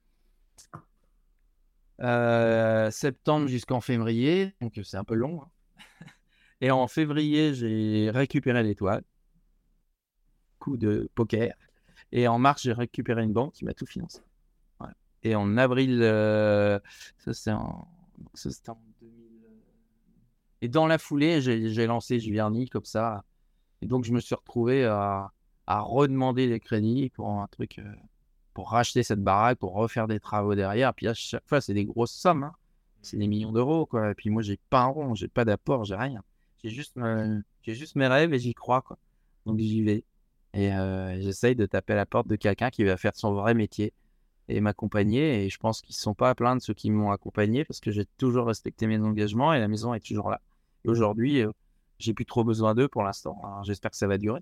Euh, » Septembre jusqu'en février. Donc, c'est un peu long. Hein. Et en février, j'ai récupéré l'étoile. Coup de poker. Et en mars, j'ai récupéré une banque qui m'a tout financé. Ouais. Et en avril, euh, ça c'est en... ça c'était en deux mille. Et dans la foulée, j'ai, j'ai lancé Giverny comme ça. Et donc, je me suis retrouvé à, à redemander des crédits pour un truc, euh, pour racheter cette baraque, pour refaire des travaux derrière. Puis à chaque fois, c'est des grosses sommes. Hein. C'est des millions d'euros, quoi. Et puis moi, j'ai pas un rond, j'ai pas d'apport, j'ai rien. J'ai juste, euh, j'ai juste mes rêves et j'y crois, quoi. Donc, j'y vais. Et euh, j'essaye de taper à la porte de quelqu'un qui va faire son vrai métier et m'accompagner. Et je pense qu'ils ne sont pas à plaindre ceux qui m'ont accompagné parce que j'ai toujours respecté mes engagements et la maison est toujours là. Et aujourd'hui, euh, je n'ai plus trop besoin d'eux pour l'instant. Alors, j'espère que ça va durer.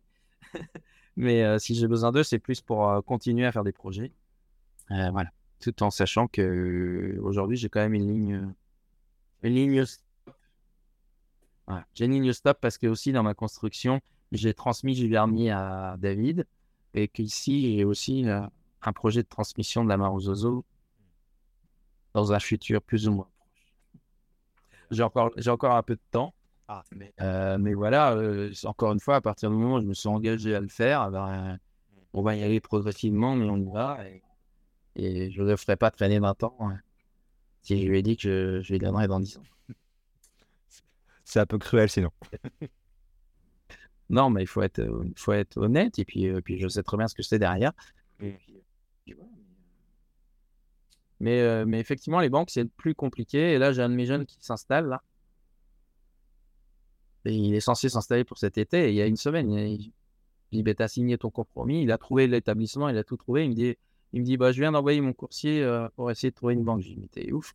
Mais euh, si j'ai besoin d'eux, c'est plus pour euh, continuer à faire des projets. Euh, voilà. Tout en sachant qu'aujourd'hui, euh, j'ai quand même une ligne... Une ligne stop. Voilà. J'ai une ligne stop parce que aussi dans ma construction... J'ai transmis Giverny à David et qu'ici, j'ai aussi euh, un projet de transmission de la Mare aux Oiseaux dans un futur plus ou moins proche. J'ai encore, j'ai encore un peu de temps, ah, mais, euh, mais voilà, euh, encore une fois, à partir du moment où je me suis engagé à le faire, ben, on va y aller progressivement, mais on y va et, et je ne ferai pas traîner vingt ans hein, si je lui ai dit que je, je lui donnerais dans dix ans. C'est un peu cruel sinon. Non, mais il faut être, faut être honnête. Et puis, euh, puis, je sais très bien ce que c'est derrière. Et puis, ouais. mais, euh, mais effectivement, les banques, c'est plus compliqué. Et là, j'ai un de mes jeunes qui s'installe, là. Et il est censé s'installer pour cet été. Et il y a une semaine, il me dit, t'as signé ton compromis. Il a trouvé l'établissement, il a tout trouvé. Il me dit, il me dit bah, je viens d'envoyer mon coursier euh, pour essayer de trouver une banque. Je lui dis, mais t'es ouf.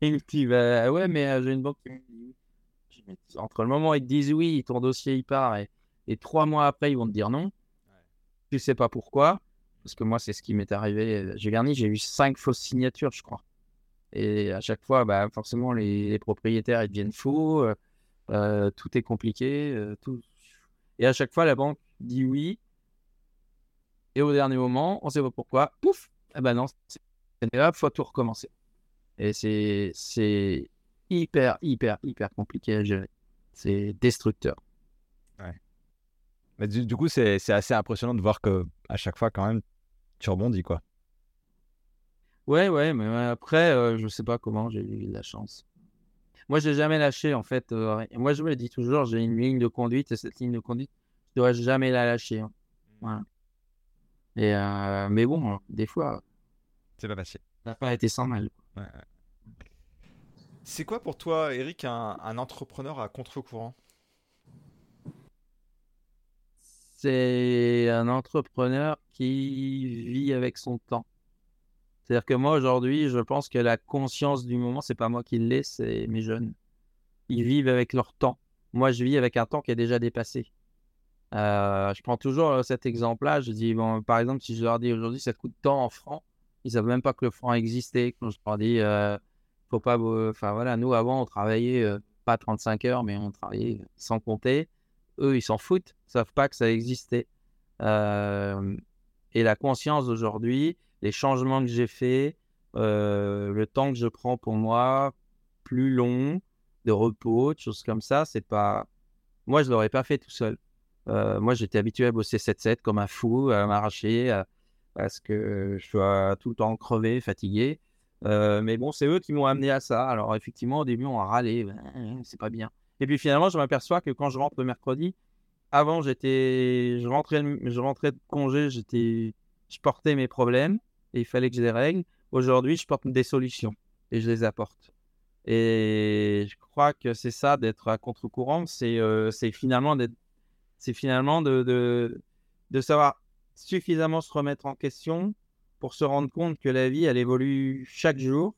Et tu vas, ouais, mais euh, j'ai une banque qui me dit oui. Entre le moment où ils te disent oui, ton dossier il part, et, et trois mois après, ils vont te dire non. Ouais. Tu sais pas pourquoi. Parce que moi, c'est ce qui m'est arrivé. J'ai garni, j'ai eu cinq fausses signatures, je crois. Et à chaque fois, bah, forcément, les, les propriétaires ils deviennent fous. Euh, euh, tout est compliqué. Euh, tout... Et à chaque fois, la banque dit oui. Et au dernier moment, on ne sait pas pourquoi. Pouf, ah bah non, c'est là, faut tout recommencer. Et c'est, c'est hyper, hyper, hyper compliqué à gérer. C'est destructeur. Ouais. Mais du, du coup, c'est, c'est assez impressionnant de voir qu'à chaque fois, quand même, tu rebondis, quoi. Ouais, ouais, mais après, euh, je ne sais pas comment j'ai eu de la chance. Moi, je n'ai jamais lâché, en fait. Euh, moi, je me le dis toujours, j'ai une ligne de conduite, et cette ligne de conduite, je ne dois jamais la lâcher. Hein. Voilà. Et euh, mais bon, des fois, c'est pas facile. Ça n'a pas été sans mal. Ouais, ouais. C'est quoi pour toi, Eric, un, un entrepreneur à contre-courant ? C'est un entrepreneur qui vit avec son temps. C'est-à-dire que moi, aujourd'hui, je pense que la conscience du moment, c'est pas moi qui l'ai, c'est mes jeunes. Ils vivent avec leur temps. Moi, je vis avec un temps qui est déjà dépassé. Euh, je prends toujours cet exemple-là. Je dis, bon, par exemple, si je leur dis aujourd'hui, ça coûte tant en francs, ils ne savent même pas que le franc existait. Quand je leur dis, euh, faut pas. Enfin, voilà, nous, avant, on travaillait euh, pas trente-cinq heures, mais on travaillait sans compter. Eux, ils s'en foutent, ils ne savent pas que ça existait. Euh, et la conscience d'aujourd'hui, les changements que j'ai faits, euh, le temps que je prends pour moi, plus long, de repos, de choses comme ça, c'est pas. Moi, je ne l'aurais pas fait tout seul. Euh, moi, j'étais habitué à bosser sept sept comme un fou, à m'arracher, à... parce que euh, je suis euh, tout le temps crevé, fatigué. Euh, mais bon, c'est eux qui m'ont amené à ça. Alors, effectivement, au début, on a râlé. Ben, c'est pas bien. Et puis, finalement, je m'aperçois que quand je rentre le mercredi, avant, j'étais... je, rentrais le... je rentrais de congé, j'étais... je portais mes problèmes et il fallait que je les règle. Aujourd'hui, je porte des solutions et je les apporte. Et je crois que c'est ça, d'être à contre-courant, c'est, euh, c'est finalement d'être c'est finalement de, de, de savoir suffisamment se remettre en question pour se rendre compte que la vie, elle évolue chaque jour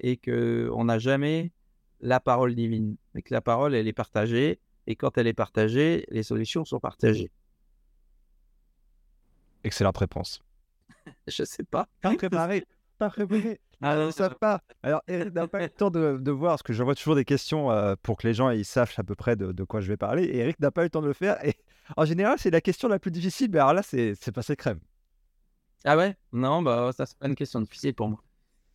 et qu'on n'a jamais la parole divine. Et que la parole, elle est partagée. Et quand elle est partagée, les solutions sont partagées. Excellente réponse. Je ne sais pas. Pas préparé. Pas préparé. Ah, non, ça pas. Alors, Eric, n'a pas eu le temps de, de voir, parce que j'envoie toujours des questions euh, pour que les gens ils sachent à peu près de, de quoi je vais parler. Et Eric n'a pas eu le temps de le faire. Et en général, c'est la question la plus difficile, mais alors là, c'est, c'est passé crème. Ah ouais ? Non, bah, ça, c'est pas une question difficile pour moi.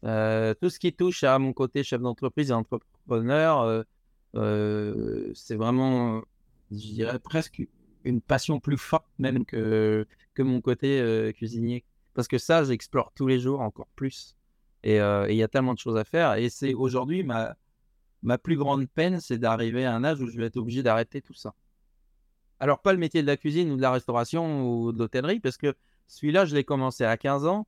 Euh, tout ce qui touche à mon côté chef d'entreprise et entrepreneur, euh, euh, c'est vraiment, je dirais, presque une passion plus forte même que, que mon côté euh, cuisinier. Parce que ça, j'explore tous les jours encore plus. Et il euh, y a tellement de choses à faire. Et c'est aujourd'hui, ma, ma plus grande peine, c'est d'arriver à un âge où je vais être obligé d'arrêter tout ça. Alors, pas le métier de la cuisine ou de la restauration ou de l'hôtellerie, parce que celui-là, je l'ai commencé à quinze ans.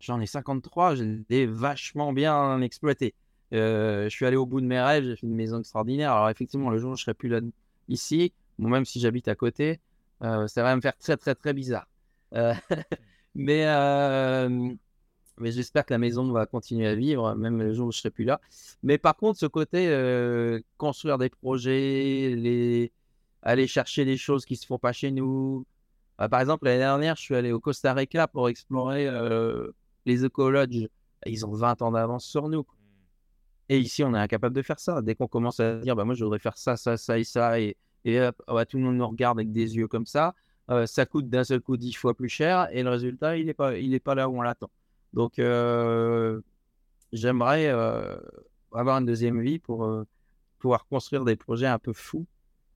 J'en ai cinquante-trois, je l'ai vachement bien exploité. Euh, je suis allé au bout de mes rêves, j'ai fait une maison extraordinaire. Alors, effectivement, le jour où je ne serai plus là ici, bon, même si j'habite à côté, euh, ça va me faire très, très, très bizarre. Euh, mais... Euh, Mais j'espère que la maison va continuer à vivre, même le jour où je ne serai plus là. Mais par contre, ce côté, euh, construire des projets, les... aller chercher des choses qui ne se font pas chez nous. Bah, par exemple, l'année dernière, je suis allé au Costa Rica pour explorer euh, les écologes. Ils ont vingt ans d'avance sur nous. Et ici, on est incapable de faire ça. Dès qu'on commence à dire, bah, moi, je voudrais faire ça, ça, ça et ça, et, et hop, bah, tout le monde nous regarde avec des yeux comme ça, euh, ça coûte d'un seul coup dix fois plus cher, et le résultat, il n'est pas, il n'est pas là où on l'attend. Donc, euh, j'aimerais euh, avoir une deuxième vie pour euh, pouvoir construire des projets un peu fous.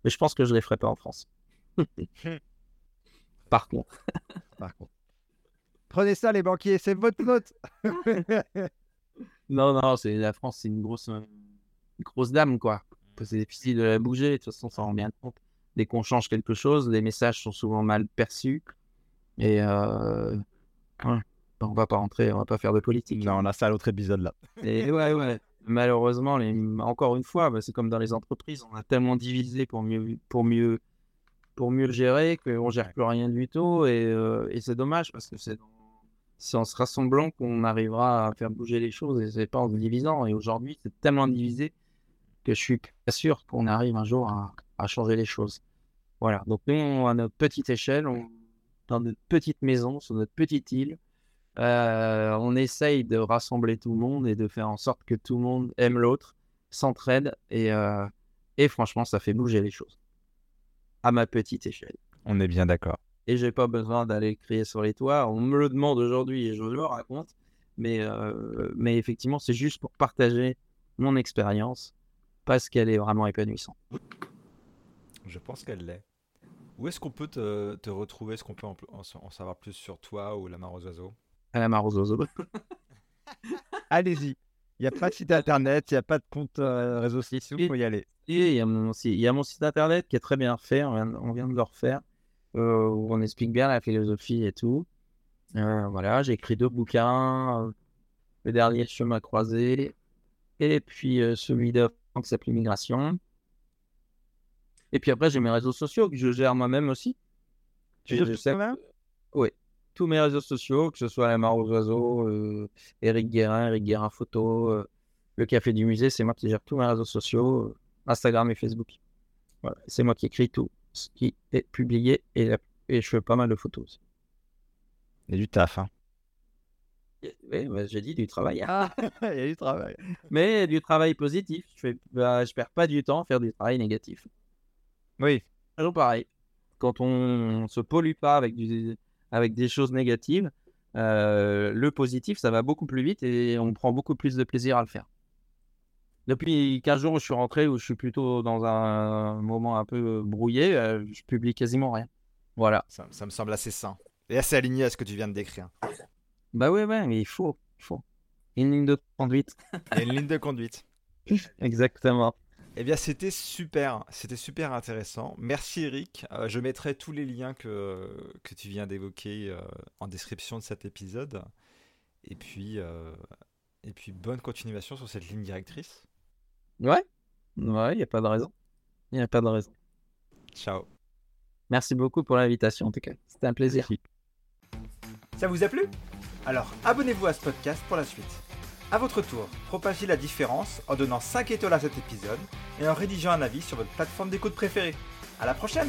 Mais je pense que je ne les ferai pas en France. Par contre. Par contre. Prenez ça, les banquiers, c'est votre note. Non, non, c'est, la France, c'est une grosse, une grosse dame, quoi. C'est difficile de la bouger. De toute façon, ça rend bien compte. Dès qu'on change quelque chose, les messages sont souvent mal perçus. Et... Euh, ouais. On va pas rentrer, on va pas faire de politique. Non, on a ça à l'autre épisode là. Et ouais, ouais. Malheureusement, les... encore une fois, bah, c'est comme dans les entreprises, on a tellement divisé pour mieux, pour mieux, pour mieux gérer qu'on gère plus rien du tout, et, euh, et c'est dommage parce que c'est dans, c'est en se rassemblant qu'on arrivera à faire bouger les choses et c'est pas en se divisant. Et aujourd'hui, c'est tellement divisé que je suis pas sûr qu'on arrive un jour à, à changer les choses. Voilà. Donc nous, on, à notre petite échelle, on, dans notre petite maison, sur notre petite île, euh, on essaye de rassembler tout le monde et de faire en sorte que tout le monde aime l'autre, s'entraide et, euh, et franchement, ça fait bouger les choses. À ma petite échelle. On est bien d'accord. Et j'ai pas besoin d'aller le crier sur les toits. On me le demande aujourd'hui et je le raconte. Mais, euh, mais effectivement, c'est juste pour partager mon expérience parce qu'elle est vraiment épanouissante. Je pense qu'elle l'est. Où est-ce qu'on peut te, te retrouver? Est-ce qu'on peut en, en, en savoir plus sur toi ou La Mare aux Oiseaux? À La Mare aux Oiseaux. Allez-y. Il n'y a pas de site internet, il n'y a pas de compte euh, réseau social, il faut y aller. Il y, a mon, il y a mon site internet qui est très bien fait, on vient, on vient de le refaire. Euh, où on explique bien la philosophie et tout. Euh, voilà, j'ai écrit deux bouquins, euh, le dernier Chemin croisé, et puis euh, celui de Franck qui s'appelle Migration. Et puis après, j'ai mes réseaux sociaux que je gère moi-même aussi. Tu gères tout là? Oui, tous mes réseaux sociaux, que ce soit La Mare aux Oiseaux, euh, Eric Guérin, Eric Guérin Photo, euh, le Café du Musée, c'est moi qui gère tous mes réseaux sociaux, euh, Instagram et Facebook. Voilà, c'est moi qui écris tout. Ce qui est publié et, et je fais pas mal de photos aussi. Et du taf, hein. Oui, bah, j'ai dit du travail. Ah, il y a du travail. Mais du travail positif. Je fais, bah, je perds pas du temps à faire du travail négatif. Oui. Alors pareil, quand on, on se pollue pas avec, du, avec des choses négatives, euh, le positif, ça va beaucoup plus vite et on prend beaucoup plus de plaisir à le faire. Depuis quinze jours où je suis rentré, où je suis plutôt dans un moment un peu brouillé, je publie quasiment rien. Voilà. Ça, ça me semble assez sain. Et assez aligné à ce que tu viens de décrire. Bah oui, ouais, mais il faut, il faut. Une ligne de conduite. Et une ligne de conduite. Exactement. Eh bien, c'était super. C'était super intéressant. Merci, Eric. Euh, je mettrai tous les liens que, que tu viens d'évoquer euh, en description de cet épisode. Et puis, euh, et puis, bonne continuation sur cette ligne directrice. Ouais, ouais, il n'y a pas de raison. Il n'y a pas de raison. Ciao. Merci beaucoup pour l'invitation, en tout cas. C'était un plaisir. Merci. Ça vous a plu? Alors, abonnez-vous à ce podcast pour la suite. À votre tour, propagez la différence en donnant cinq étoiles à cet épisode et en rédigeant un avis sur votre plateforme d'écoute préférée. À la prochaine!